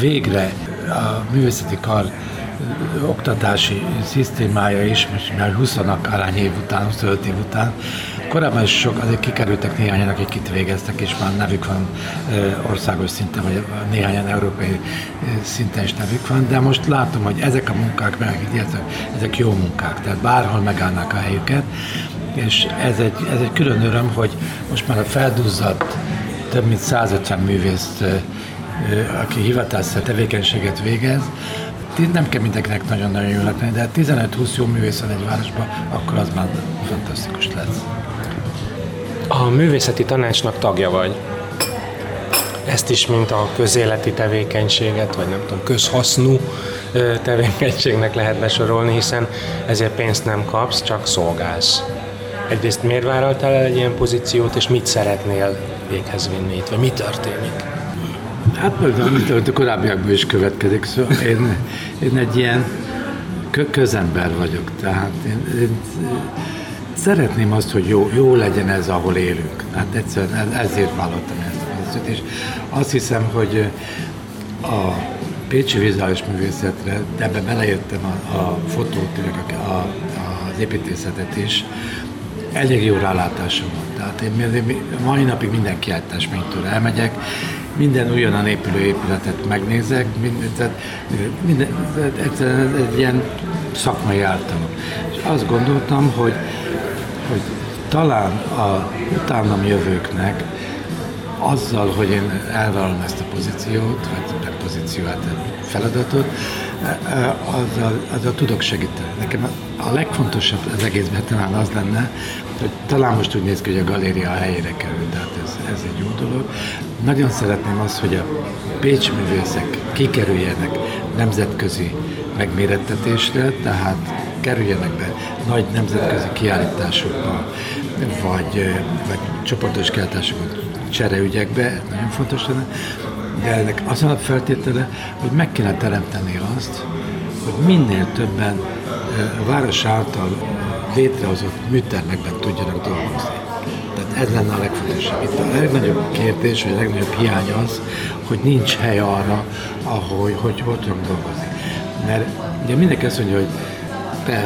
végre a művészeti kar oktatási szisztémája is, most már 20 akárhány év után, 25 év után, korábban is azért kikerültek néhányan, akik itt végeztek, és már nevük van országos szinten, vagy néhányan európai szinten is nevük van, de most látom, hogy ezek a munkák, ezek jó munkák, tehát bárhol megállnak a helyüket, és ez egy külön öröm, hogy most már a felduzzadt több mint 150 művészt, aki hivatásszerű tevékenységet végez, nem kell mindenkinek nagyon-nagyon jól lakni, de 15-20 jó művész van egy városban, akkor az már fantasztikus lesz. A művészeti tanácsnak tagja vagy. Ezt is, mint a közéleti tevékenységet, vagy nem tudom, közhasznú tevékenységnek lehet besorolni, hiszen ezért pénzt nem kapsz, csak szolgálsz. Egyrészt miért vállaltál el egy ilyen pozíciót, és mit szeretnél véghez vinni itt, vagy mi történik? Hát például a korábbiakból is következik, szóval én egy ilyen közember vagyok, tehát én szeretném azt, hogy jó legyen ez, ahol élünk. Hát egyszerűen ezért vállaltam ezt. És azt hiszem, hogy a pécsi vizuális művészetre, de ebbe belejöttem a fotót, az építészetet is, elég jó rálátásom van. Tehát én mai napig minden kiállításmintől elmegyek, minden újonnan épülő épületet megnézek, egyszerűen egy ilyen szakmai általában. És azt gondoltam, hogy talán a utánam jövőknek azzal, hogy én elvállalom ezt a pozíciót, vagy nem pozíciót, feladatot, azzal tudok segíteni. Nekem a legfontosabb az egészben talán az lenne, hogy talán most úgy néz ki, hogy a galéria a helyére kerül, de hát ez egy jó dolog. Nagyon szeretném azt, hogy a pécsi művészek kikerüljenek nemzetközi megmérettetésre, tehát kerüljenek be nagy nemzetközi kiállításokba, vagy csoportos kiállításokba, csereügyekbe, nagyon fontos lenne, de ennek az alapfeltétele, hogy meg kéne teremteni azt, hogy minél többen a város által létrehozott műtermekben tudjanak dolgozni. Tehát ez lenne a legfontosabb. Itt a legnagyobb kérdés, vagy a legnagyobb hiány az, hogy nincs hely arra, hogy hol tudunk dolgozni. Mert ugye mindenki azt mondja,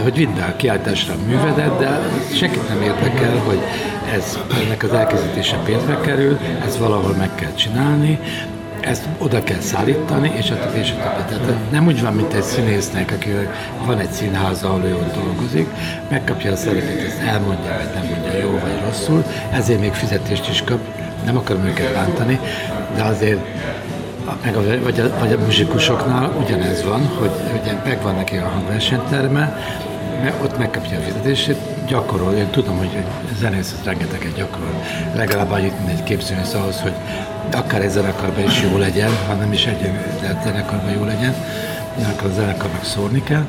hogy vidd be a kiállításra a művedet, de senkit nem érdekel, hogy ennek az elkészítése pénzbe kerül, ezt valahol meg kell csinálni, ezt oda kell szállítani, és a többet. Nem úgy van, mint egy színésznek, aki van egy színház, ahol ő ott dolgozik, megkapja a szerepét, ezt elmondja, vagy nem mondja jó vagy rosszul, ezért még fizetést is kap, nem akarom őket bántani, de azért vagy a muzsikusoknál ugyanez van, hogy megvan neki a hangversenyterme, mert ott megkapja a fizetését, gyakorol, én tudom, hogy zenész az rengeteget gyakorol, legalább annyit, mint egy képzőművész ahhoz, hogy akár egy zenekarban is jó legyen, ha nem is egy zenekarban jó legyen, akkor a zenekarnak szólni kell,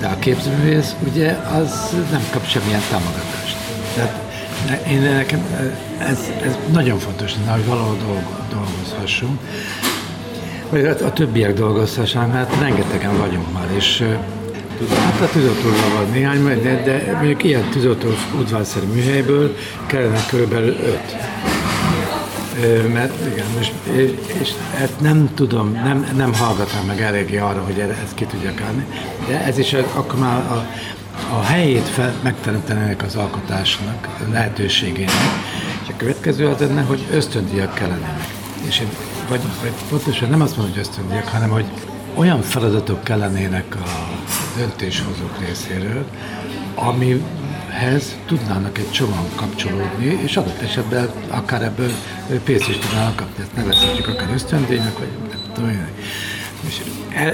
de a képzőművész ugye az nem kap semmilyen támogatást. Tehát nekem ez nagyon fontos, hogy valahol dolgozhassunk, vagy a többiek dolgozhassanak, mert rengetegen vagyunk már, és hát a tűzoltóra van néhány, de mondjuk ilyen tűzoltó udvarszerű műhelyből kellene körülbelül 5. Mert igen, most, és ezt nem tudom, nem hallgatom meg eléggé arra, hogy ezt ki tudjak állni, de ez is akkor már a helyét megteremtenének az alkotásnak, lehetőségének, és a következő az lenne, hogy ösztöndíjak kellenek. És én, vagy pontosan nem azt mondom, hogy ösztöndíjak, hanem hogy olyan feladatok kellenének a döntéshozók részéről, amihez tudnának egy csomag kapcsolódni, és adott esetben akár ebből pénzt is tudnának kapni. Ezt nevezhetjük akár ösztöndíjnak, vagy nem tudom én. És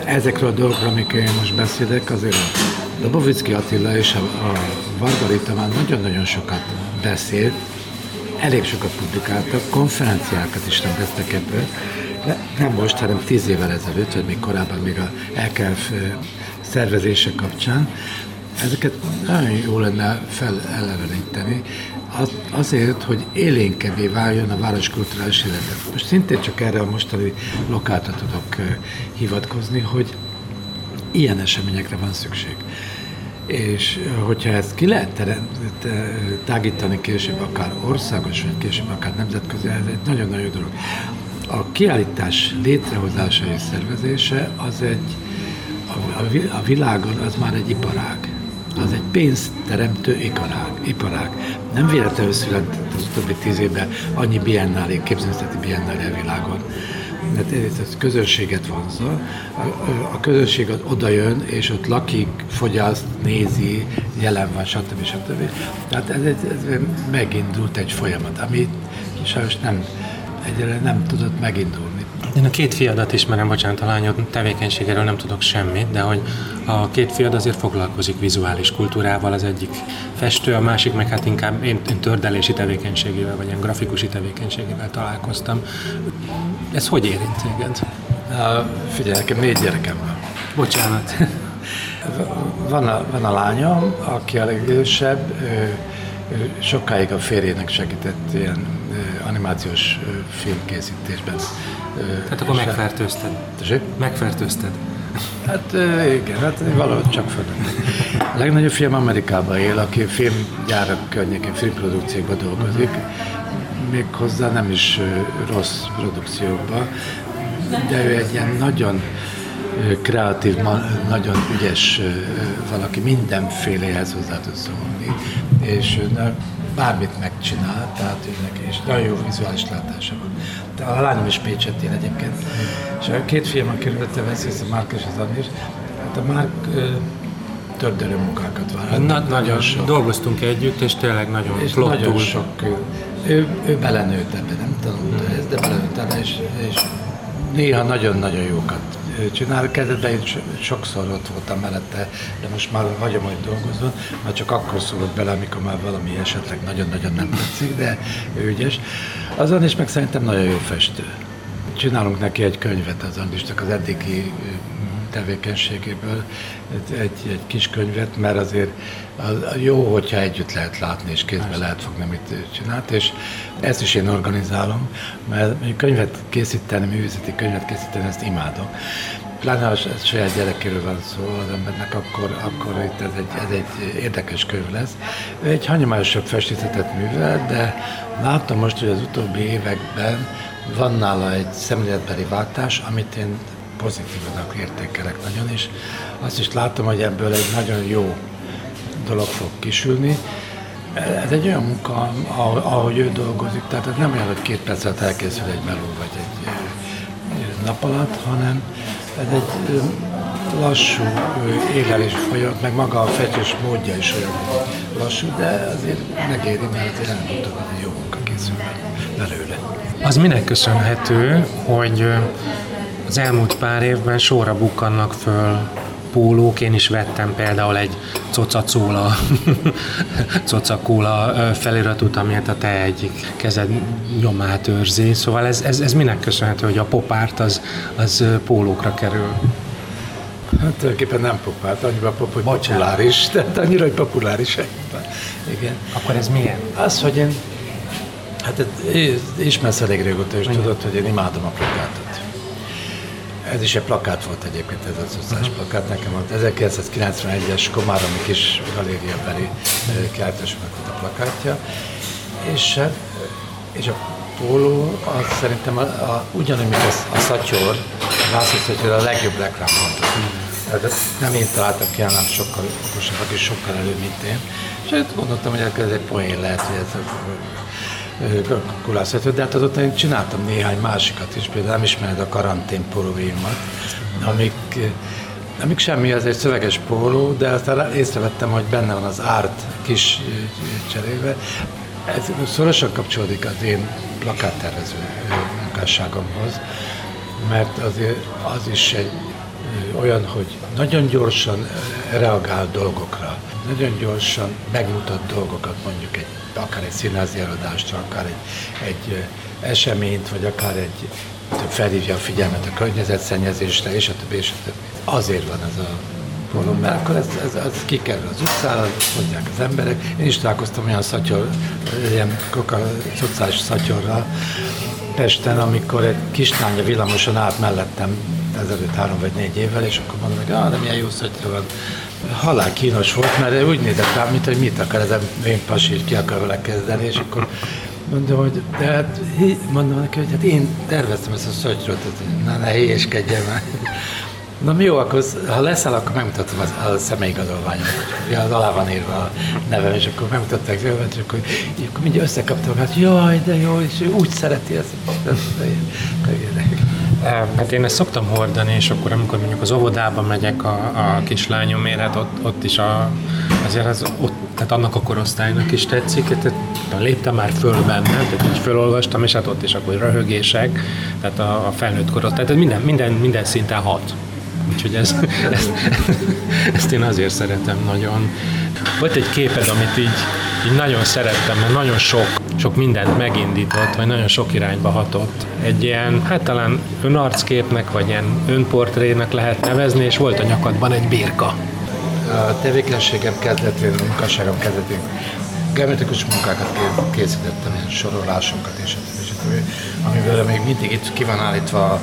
ezekről a dolgokról, amikről én most beszélek, azért a Bobiczki Attila és a Varga Tamás nagyon-nagyon sokat beszélt, elég sokat publikáltak, konferenciákat is rendeztek ebből, nem most, hanem 10 évvel ezelőtt, vagy még korábban, még a EKF szervezése kapcsán. Ezeket nagyon jól lenne feleleveníteni, azért, hogy élénkebbé váljon a város kulturális élete. Most szintén csak erre a mostani lokáltra tudok hivatkozni, hogy ilyen eseményekre van szükség. És hogyha ezt ki lehet tágítani később, akár országos, vagy később, akár nemzetközi, ez egy nagyon-nagyon dolog. A kiállítás létrehozása és szervezése az a világon az már egy iparág. Az egy pénzteremtő iparág. Nem véletlenül született az utóbbi 10 évben annyi biennáli, képzőművészeti biennáli a világon. Mert ez közönséget vonzza, a közönség oda jön, és ott lakik, fogyaszt, nézi, jelen van, stb. Stb. Tehát ez megindult egy folyamat, ami sajnos nem tudott megindulni. Én a két fiadat ismerem, bocsánat, a lányod tevékenységéről nem tudok semmit, de hogy a két fiad azért foglalkozik vizuális kultúrával, az egyik festő, a másik meg hát inkább én tördelési tevékenységével, vagy ilyen grafikusi tevékenységével találkoztam. Ez hogy érint téged? Figyelj, nekem 4 gyerekem van. Bocsánat. Van a lányom, aki a legidősebb, sokáig a férjének segített ilyen animációs filmkészítésben. Tehát akkor megfertőzted. Tessék? Megfertőzted. Hát igen, hát valahogy csak fölött. A legnagyobb fiam Amerikában él, aki filmgyárak környékén, filmprodukciókban dolgozik, méghozzá nem is rossz produkciókban, de ő egy ilyen nagyon kreatív, nagyon ügyes valaki, mindenfélehez hozzá tud szólni, és bármit megcsinál, tehát neki is nagyon jó vizuális látása van. De a lányom is Pécsett él egyébként, és a két fiam, akiről te veszélsz, a Márk és az András, hát a Márk tördelő munkákat vállalt. Nagyon sok. Dolgoztunk együtt, és tényleg nagyon flottul. Nagyon sok. Ő belenőtt ebbe, nem tanulta ezt, de belenőtt ebbe, és néha nagyon-nagyon jókat csinál. Kezdetben én sokszor ott voltam mellette, de most már vagyom, hogy dolgozom, már csak akkor szólok bele, amikor már valami esetleg nagyon-nagyon nem tetszik, de ügyes. Azon is meg szerintem nagyon jó festő. Csinálunk neki egy könyvet az Andrisnak az eddigi tevékenységéből, egy kis könyvet, mert azért jó, hogyha együtt lehet látni, és kézben lehet fogni, amit csinált, és ezt is én organizálom, mert könyvet készíteni, művészeti könyvet készíteni, ezt imádom. Pláne a saját gyerekéről van szó az embernek, akkor itt ez egy érdekes könyv lesz. Egy hagyományosabb festészetet művel, de látom most, hogy az utóbbi években van nála egy szemléletbeli váltás, amit én pozitívanak értékelek nagyon, és azt is látom, hogy ebből egy nagyon jó dolog fog kisülni. Ez egy olyan munka, ahogy ő dolgozik, tehát ez nem olyan, hogy 2 percet elkészül egy meló vagy egy nap alatt, hanem ez egy lassú élelési folyamat, meg maga a festős módja is olyan lassú, de azért megéri, mert azért elmondtam, hogy jó munka készül belőle. Az minek köszönhető, hogy az elmúlt pár évben sorra bukkannak föl pólók, én is vettem például egy coca-cola feliratút, amiért a te egyik kezed nyomát őrzi. Szóval ez minek köszönhető, hogy a popárt az pólókra kerül? Hát tulajdonképpen nem popárt, annyira hogy populáris, tehát annyira, hogy populáris. Igen. Akkor ez milyen? Az, hogy én, hát ismersz elég régóta, és tudod, hogy én imádom a plakátot. Ez is egy plakát volt egyébként, ez az utcás plakát nekem volt. 1991-es komáromi kis galériabeli kiállításoknak volt a plakátja. És a póló, az szerintem ugyanúgy, mint a szatyor, a vászlós szatyor a legjobb reklámpontot. Nem én találtam ki, hanem sokkal okosabbak és sokkal előbb, mint én. És gondoltam, hogy ez egy poén lehet, hogy ez kulászható, de hát azóta én csináltam néhány másikat is, például nem ismered a karantén pólóimat, amik semmi, az egy szöveges póló, de aztán észrevettem, hogy benne van az árt kis cserébe. Ez szorosan kapcsolódik az én plakáttervező munkásságomhoz, mert az is egy olyan, hogy nagyon gyorsan reagál dolgokra, nagyon gyorsan megmutat dolgokat, mondjuk akár egy színházi előadást, akár egy eseményt, vagy akár felhívja a figyelmet a környezetszennyezésre, és a többi, és a többi. Azért van ez a póló, mert akkor ez kikerül az utcára, hozzák az emberek. Én is találkoztam olyan szatyor, ilyen szociális szatyorral Pesten, amikor egy kislánya villamoson állt mellettem ezelőtt 3 vagy 4 évvel, és akkor mondom, hogy de milyen jó szatyor van. Halál kínos volt, mert úgy nézett rám, mint hogy mit akar, ezen én pasi, ki akar vele kezdeni, és akkor mondom, hogy mondom neki, hogy hát én terveztem ezt a szatyrot, ne héjéskedjen már. Na jó, akkor ha leszáll, akkor megmutatom a személyigazolványomat. Ja, az alá van írva a nevem, és akkor megmutatták zövet, és akkor mindjárt összekaptam, hát jaj, de jó, és úgy szereti ezt. Hát én ezt szoktam hordani, és akkor amikor mondjuk az óvodába megyek a kislányomért, hát ott is azért tehát annak a korosztálynak is tetszik, tehát léptem már föl bennem, tehát így fölolvastam, és hát ott is akkor röhögések, tehát a felnőtt korot, tehát minden szinten hat. Úgyhogy ezt én azért szeretem nagyon. Volt egy képed, amit így nagyon szerettem, mert nagyon sok mindent megindított, vagy nagyon sok irányba hatott. Egy ilyen, hát talán önarcképnek, vagy ilyen önportrénak lehet nevezni, és volt a nyakadban egy birka. A tevékenységem kezdetén, a munkásságom kezdetén geometrikus munkákat készítettem, sorolásokat és amivel még mindig itt ki van állítva a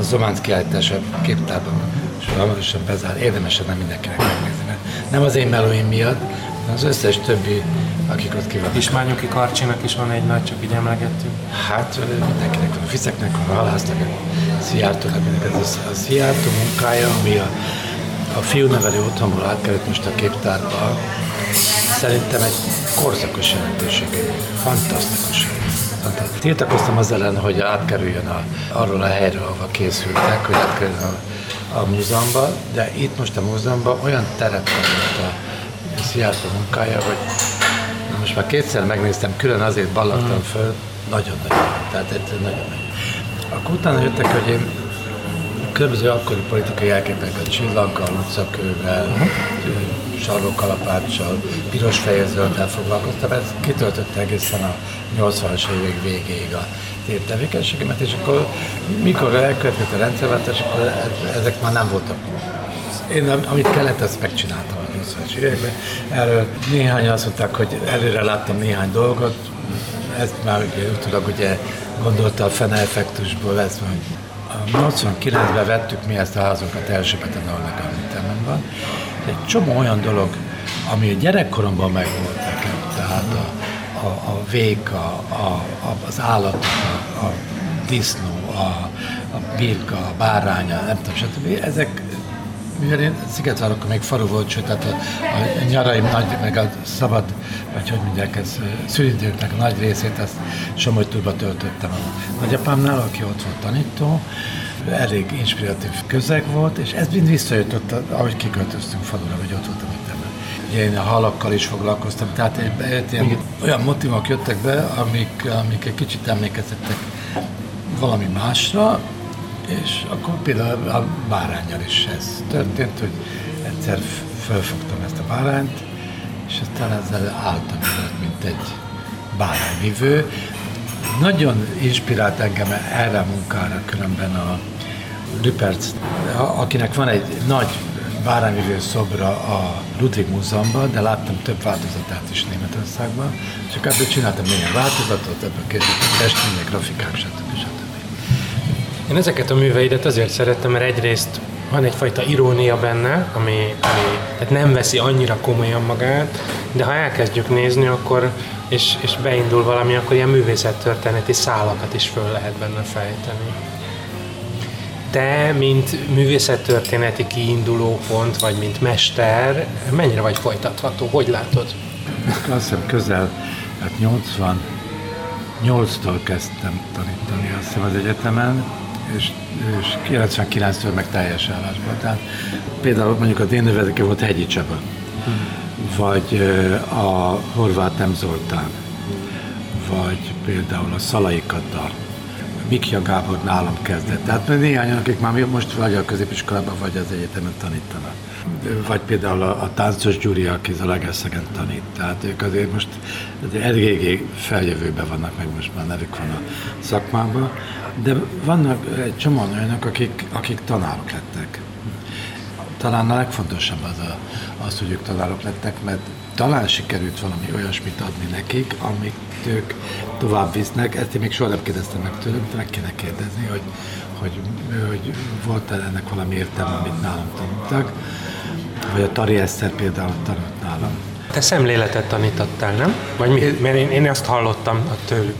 Zománc kiállítása képtárban, és hamarosan bezár, érdemes lenne mindenkinek megnézni, mert nem az én melóim miatt, hanem az összes többi, akik ott ki vannak. Ismányoki Karcsinak is van egy nagy, csak így emlegettük. Hát mindenkinek van, a Fiszeknek van, a Halásznak, a Szijjártónak, a Szijjártó munkája, ami a fiúnevelő otthonból átkerült most a képtárba, szerintem egy korszakos jelentőség, fantasztikus. Tiltakoztam az ellen, hogy átkerüljön arról a helyről, ahova készültek, hogy átkerüljön a múzeumban, de itt most a múzeumban olyan terep volt a Szijjártó munkája, hogy most már kétszer megnéztem, külön azért ballagtam föl, nagyon-nagyon, tehát egyszerűen nagyon-nagyon. Akkor utána jöttek, hogy én különböző akkori politikai elképeket, csillaggal, utcakővel, sarló kalapáccsal, piros fehér zölddel foglalkoztam, ez kitöltötte egészen a 80-as évek végéig a tevékenységemet, és akkor mikor elkövetett a rendszerváltás, akkor ezek már nem voltak. Én amit kellett, azt megcsináltam a 80-as években. Erről néhányan azt mondták, hogy előre láttam néhány dolgot, ezt már utólag ugye gondolta a fene effektusból, ez már 89-ben vettük mi ezt a házunkat elsőbeten, ahol megemlítenem van. Egy csomó olyan dolog, ami a gyerekkoromban megvolt nekem, tehát a véka, az állat, a disznó, a birka, a báránya, nem tudom, stb. Ezek, mivel én Szigetvárokon még falu volt, sőt, tehát a nyaraim nagy, meg a szabad, vagy hogy mondják, ez szülidőknek a nagy részét, azt Somogytúrba töltöttem a nagyapámnál, aki ott volt tanító, elég inspiratív közeg volt, és ez mind visszajött ott, ahogy kiköltöztünk falura, vagy ott voltam itt ebben. Ugye én a halakkal is foglalkoztam, tehát olyan motivok jöttek be, amik egy kicsit emlékeztettek valami másra, és akkor például a báránnyal is ez történt, hogy egyszer fölfogtam ezt a bárányt, és aztán ezzel álltam, mint egy bárányvivő. Nagyon inspirált engem erre a munkára különben a Lüperc, akinek van egy nagy bárányvivő szobra a Ludwig Múzeumban, de láttam több változatát is Németországban, csak ebből csináltam néhány változatot, ebből készítettem festmények, grafikák, stb. Én ezeket a műveidet azért szerettem, mert egyrészt van egyfajta irónia benne, ami tehát nem veszi annyira komolyan magát, de ha elkezdjük nézni, akkor, és beindul valami, akkor ilyen művészettörténeti szálakat is föl lehet benne fejteni. Te, mint művészettörténeti kiinduló pont, vagy mint mester, mennyire vagy folytatható? Hogy látod? Azt hiszem közel, hát 88-tól kezdtem tanítani azt hiszem az egyetemen, és 99-től meg teljes állásban. Tehát például mondjuk az én növeléke volt Hegyi Csaba, vagy a Horváth M. Zoltán, vagy például a Szalai Katar, Mikja Gábor nálam kezdett. Tehát néhányan, akik már most vagy a középiskolában, vagy az egyetemen tanítanak. Vagy például a Táncos Gyuri, aki Zalaegerszegen tanít. Tehát ők azért most eléggé feljövőben vannak, meg most már nevük van a szakmában. De vannak egy csomóan olyanok, akik tanárok lettek. Talán a legfontosabb az, hogy ők tanárok lettek, mert talán sikerült valami olyasmit adni nekik, amit ők tovább visznek. Ezt én még soha nem kérdeztem meg tőlem, de meg kéne kérdezni, hogy volt-e ennek valami értelme, amit nálam tanultak. Vagy a Tari Eszter például tanult nálam. Te szemléletet tanítottál, nem? Vagy mi? Mert én azt hallottam tőlük.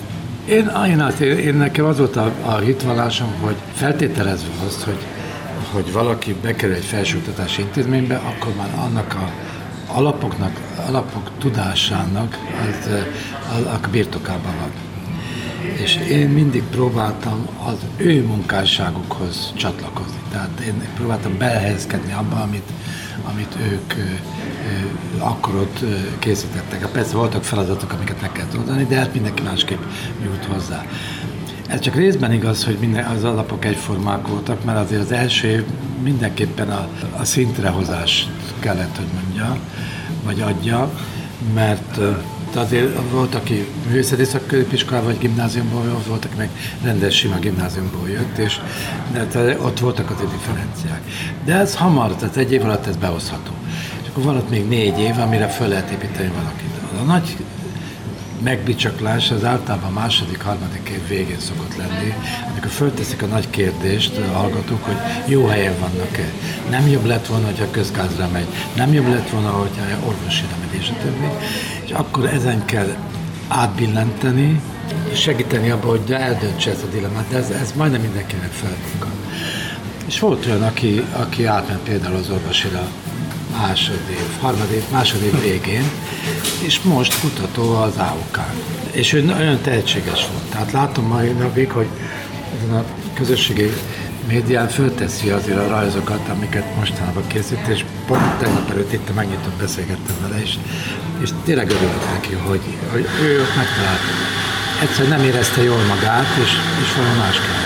Én nekem az volt a hitvallásom, hogy feltételezve azt, hogy valaki bekerül egy felsőoktatási intézménybe, akkor már annak a alapok tudásának a birtokában van. és én mindig próbáltam az ő munkásságukhoz csatlakozni. Tehát én próbáltam belehelyezkedni abba, amit ők akkor ott készítettek. Persze voltak feladatok, amiket meg kellett oldani, de hát mindenki másképp jut hozzá. Ez csak részben igaz, hogy az alapok egyformák voltak, mert azért az első év mindenképpen a szintrehozást kellett, hogy mondja, vagy adja, mert azért volt, aki művészeti szakköröpiskolában vagy gimnáziumból jött, volt, aki meg rendes sima gimnáziumból jött, és ott voltak azért differenciák. De ez hamar, tehát egy év alatt ez behozható. És akkor van ott még 4 év, amire föl lehet építeni valakit. A nagy megbicsaklás az általában második-harmadik év végén szokott lenni, amikor fölteszik a nagy kérdést a hallgatók, hogy jó helyen vannak-e, nem jobb lett volna, hogyha közgázra megy, nem jobb lett volna, hogyha orvosira megy, és a többi. És akkor ezen kell átbillenteni, és segíteni abba, hogy eldöntse ezt a dilemmát, de ez majdnem mindenkinek felfogad. És volt olyan, aki átment például az orvosira, második év végén, és most kutató az AOK-án. És ő nagyon tehetséges volt. Tehát látom mai napig, hogy ezen a közösségi médián fölteszi azért a rajzokat, amiket mostanában készít, és pont tegnap előtt itt megnyitom, beszélgettem vele, és tényleg örülök neki, hogy ő ott megtalálta. Egyszerűen nem érezte jól magát, és valami más kell.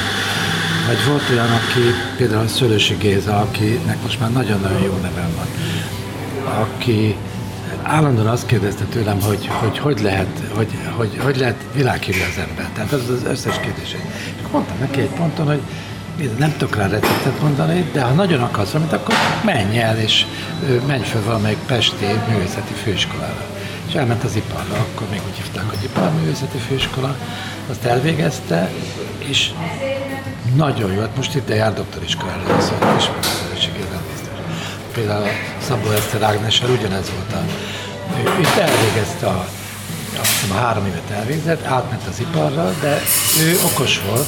Vagy volt olyan, aki például a Szőlősi Géza, akinek most már nagyon-nagyon jó nevem van, aki állandóan azt kérdezte tőlem, hogy lehet világhírű az ember. Tehát ez az összes kérdés. És mondtam neki egy ponton, hogy nem tudok rá receptet mondani, de ha nagyon akarsz valamit, akkor menj el, és menj fel valamelyik pesti művészeti főiskolára. És elment az iparra, akkor még úgy hívták, hogy iparművészeti főiskola, azt elvégezte, és nagyon jó, hát most itt jár doktoriskolában, és meg a Szövetségében biztos. Például Szabó Eszter Ágnessel ugyanez volt. Ő itt elvégezte, azt hiszem, 3 évet elvégzett, átment az iparra, de ő okos volt,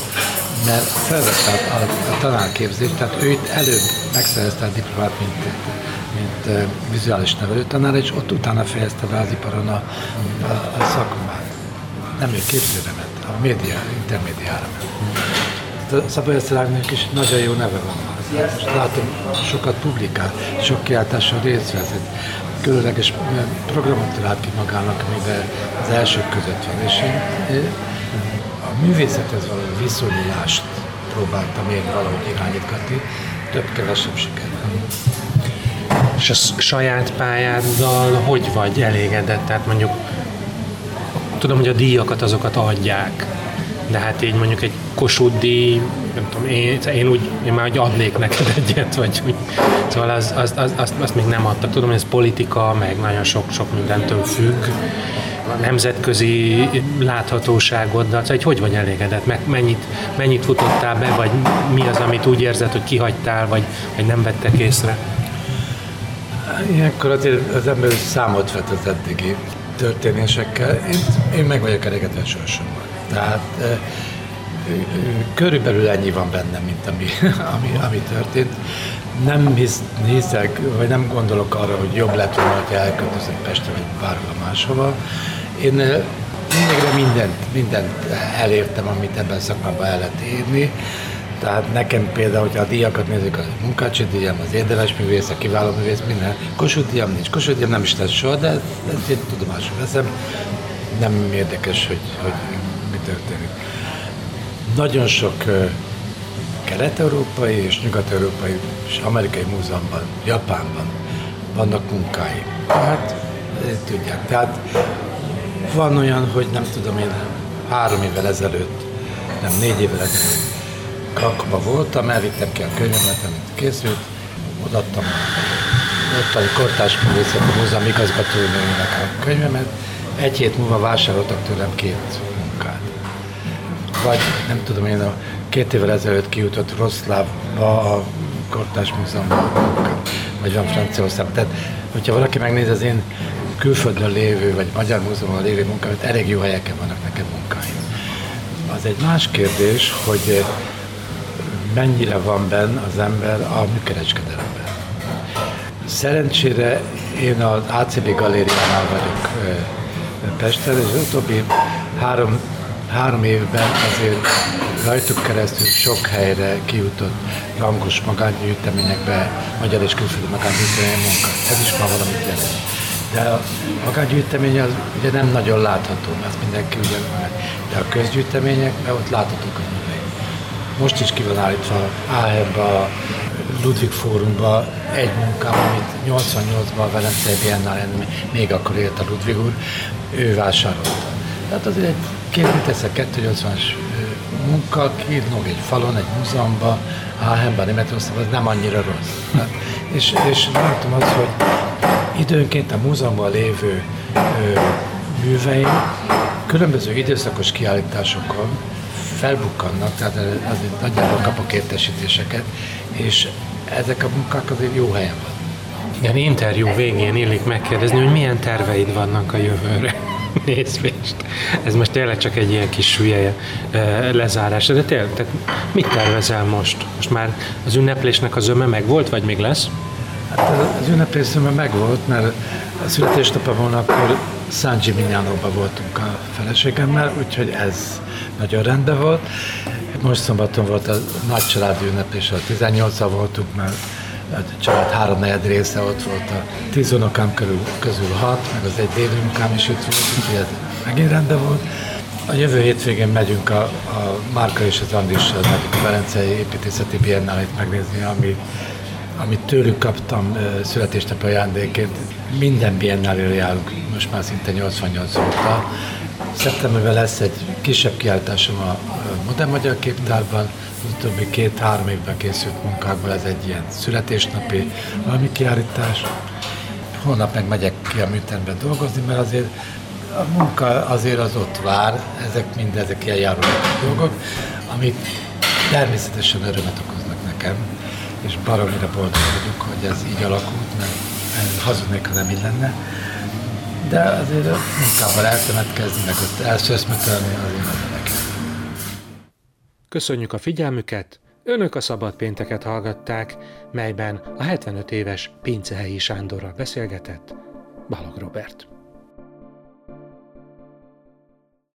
mert felvette a tanárképzést, tehát ő itt előbb megszerezte a diplomát, mint vizuális nevelőtanár, és ott utána fejezte be az iparon a szakmát. Nem ő képzőre ment, a média, intermédiára ment. Szabó Eszter Ágnes is nagyon jó neve van. Látom, sokat publikál, sok kiáltással részt vesz. Különleges programot talált ki magának, amiben az elsők között van. És én a művészethez való viszonyulást próbáltam én valahogy irányítgatni, több-kevesebb sikerrel. És a saját pályáddal hogy vagy elégedett? Tehát mondjuk, tudom, hogy a díjakat azokat adják. De hát így mondjuk egy Kossuth díj, nem tudom, én már adnék neked egyet, vagy úgy. Szóval azt még nem adtak. Tudom, hogy ez politika, meg nagyon sok mindentől függ. A nemzetközi láthatóságoddal, szóval hogy vagy elégedett? Mennyit futottál be, vagy mi az, amit úgy érzed, hogy kihagytál, vagy nem vettek észre? Ilyenkor azért az ember számot vett az eddigi történésekkel. Én meg vagyok elégedve sorsommal. Tehát körülbelül ennyi van bennem, mint ami történt. Nem hiszek, vagy nem gondolok arra, hogy jobb lett volna, hogyha elköltözök Pestre, vagy bárhol máshova. Én lényegre mindent elértem, amit ebben a szakmában el lehet érni. Tehát nekem például, hogyha a díjakat nézzük, a Munkácsi díjam, az érdemes művész, a kiváló művész, minden. Kossuth díjam nincs. Kossuth díjam nem is lesz soha, de ezt én tudomásul veszem. Nem érdekes, hogy mi történik. Nagyon sok kelet-európai és nyugat-európai és amerikai múzeumban, Japánban vannak munkái. Hát, tudják. Tehát van olyan, hogy nem tudom én, 3 évvel ezelőtt, nem 4 évvel ezelőtt Krakóba voltam, elvittem ki a könyvemet, amit készült, odaadtam a kortárs művészeti múzeum igazgatónőjének a könyvemet, 1 hét múlva vásároltak tőlem 2 munkát. Vagy nem tudom én, a 2 évvel ezelőtt kijutott Roszlávba a Kortárs Múzeumban vagy van Franciaországban. Tehát, hogyha valaki megnéz az én külföldön lévő, vagy magyar múzeumban lévő munkámat, elég jó helyeken vannak nekem munkáim. Az egy más kérdés, hogy mennyire van benn az ember a műkereskedelemben. Szerencsére én az ACB Galériánál vagyok Pesten, és az utóbbi három 3 évben azért rajtuk keresztül sok helyre kijutott rangos magángyűjteményekbe, magyar és külföldi magángyűjtemények munkat. Ez is már valamit jelent. De a magángyűjtemény az ugye nem nagyon látható, mert mindenki ugye már. De a közgyűjteményekben ott láthatók a művei. Most is ki van állítva AHR-be, a Ludwig Fórumba egy munkám, amit 88-ban a Velencei Biennálén még akkor élt a Ludwig úr, ő vásárolta. Tehát azért egy 280-as munka, kírnok egy falon, egy múzeumban, Áhenben, Németországban, az nem annyira rossz. Hát, és látom azt, hogy időnként a múzeumban lévő műveim különböző időszakos kiállításokon felbukkannak, tehát azért nagyjából kapok értesítéseket, és ezek a munkák azért jó helyen van. Igen, interjú végén illik megkérdezni, hogy milyen terveid vannak a jövőre. Nézvést. Ez most tényleg csak egy ilyen kis süllyelje lezárása, de tényleg, tehát mit tervezel most? Most már az ünneplésnek a zöme megvolt, vagy még lesz? Hát az ünneplés zöme megvolt, mert a születésnapomon akkor San Gimignano-ban voltunk a feleségemmel, úgyhogy ez nagyon rendben volt. Most szombaton volt a nagy családi ünneplés, 18-an voltunk már, a család 3/4 része ott volt, a 10 unokám közül 6, meg az egy dédunokám is itt volt, úgyhogy megint rendben volt. A jövő hétvégén megyünk a Márka és az Andrissal, meg a Velencei Építészeti Biennálét megnézni, amit tőlük kaptam születésnapi ajándékként. Minden biennálére járunk, most már szinte 88 óta. Szeptemberben lesz egy kisebb kiállításom a modern magyar képtárban, az utóbbi 2-3 évben készült munkákból, ez egy ilyen születésnapi valami kiállítás. Holnap meg megyek ki a műtermbe dolgozni, mert azért a munka azért az ott vár, ezek mind ezek ilyen járulékos dolgok, amik természetesen örömet okoznak nekem, és baromira boldog vagyok, hogy ez így alakult, mert hazudnék, ha nem így lenne. De azért a munkával eltemetkezni, meg ott elszöszmetelni, azért az a nekem. Köszönjük a figyelmüket! Önök a Szabad Pénteket hallgatták, melyben a 75 éves Pincehelyi Sándorral beszélgetett Balog Róbert.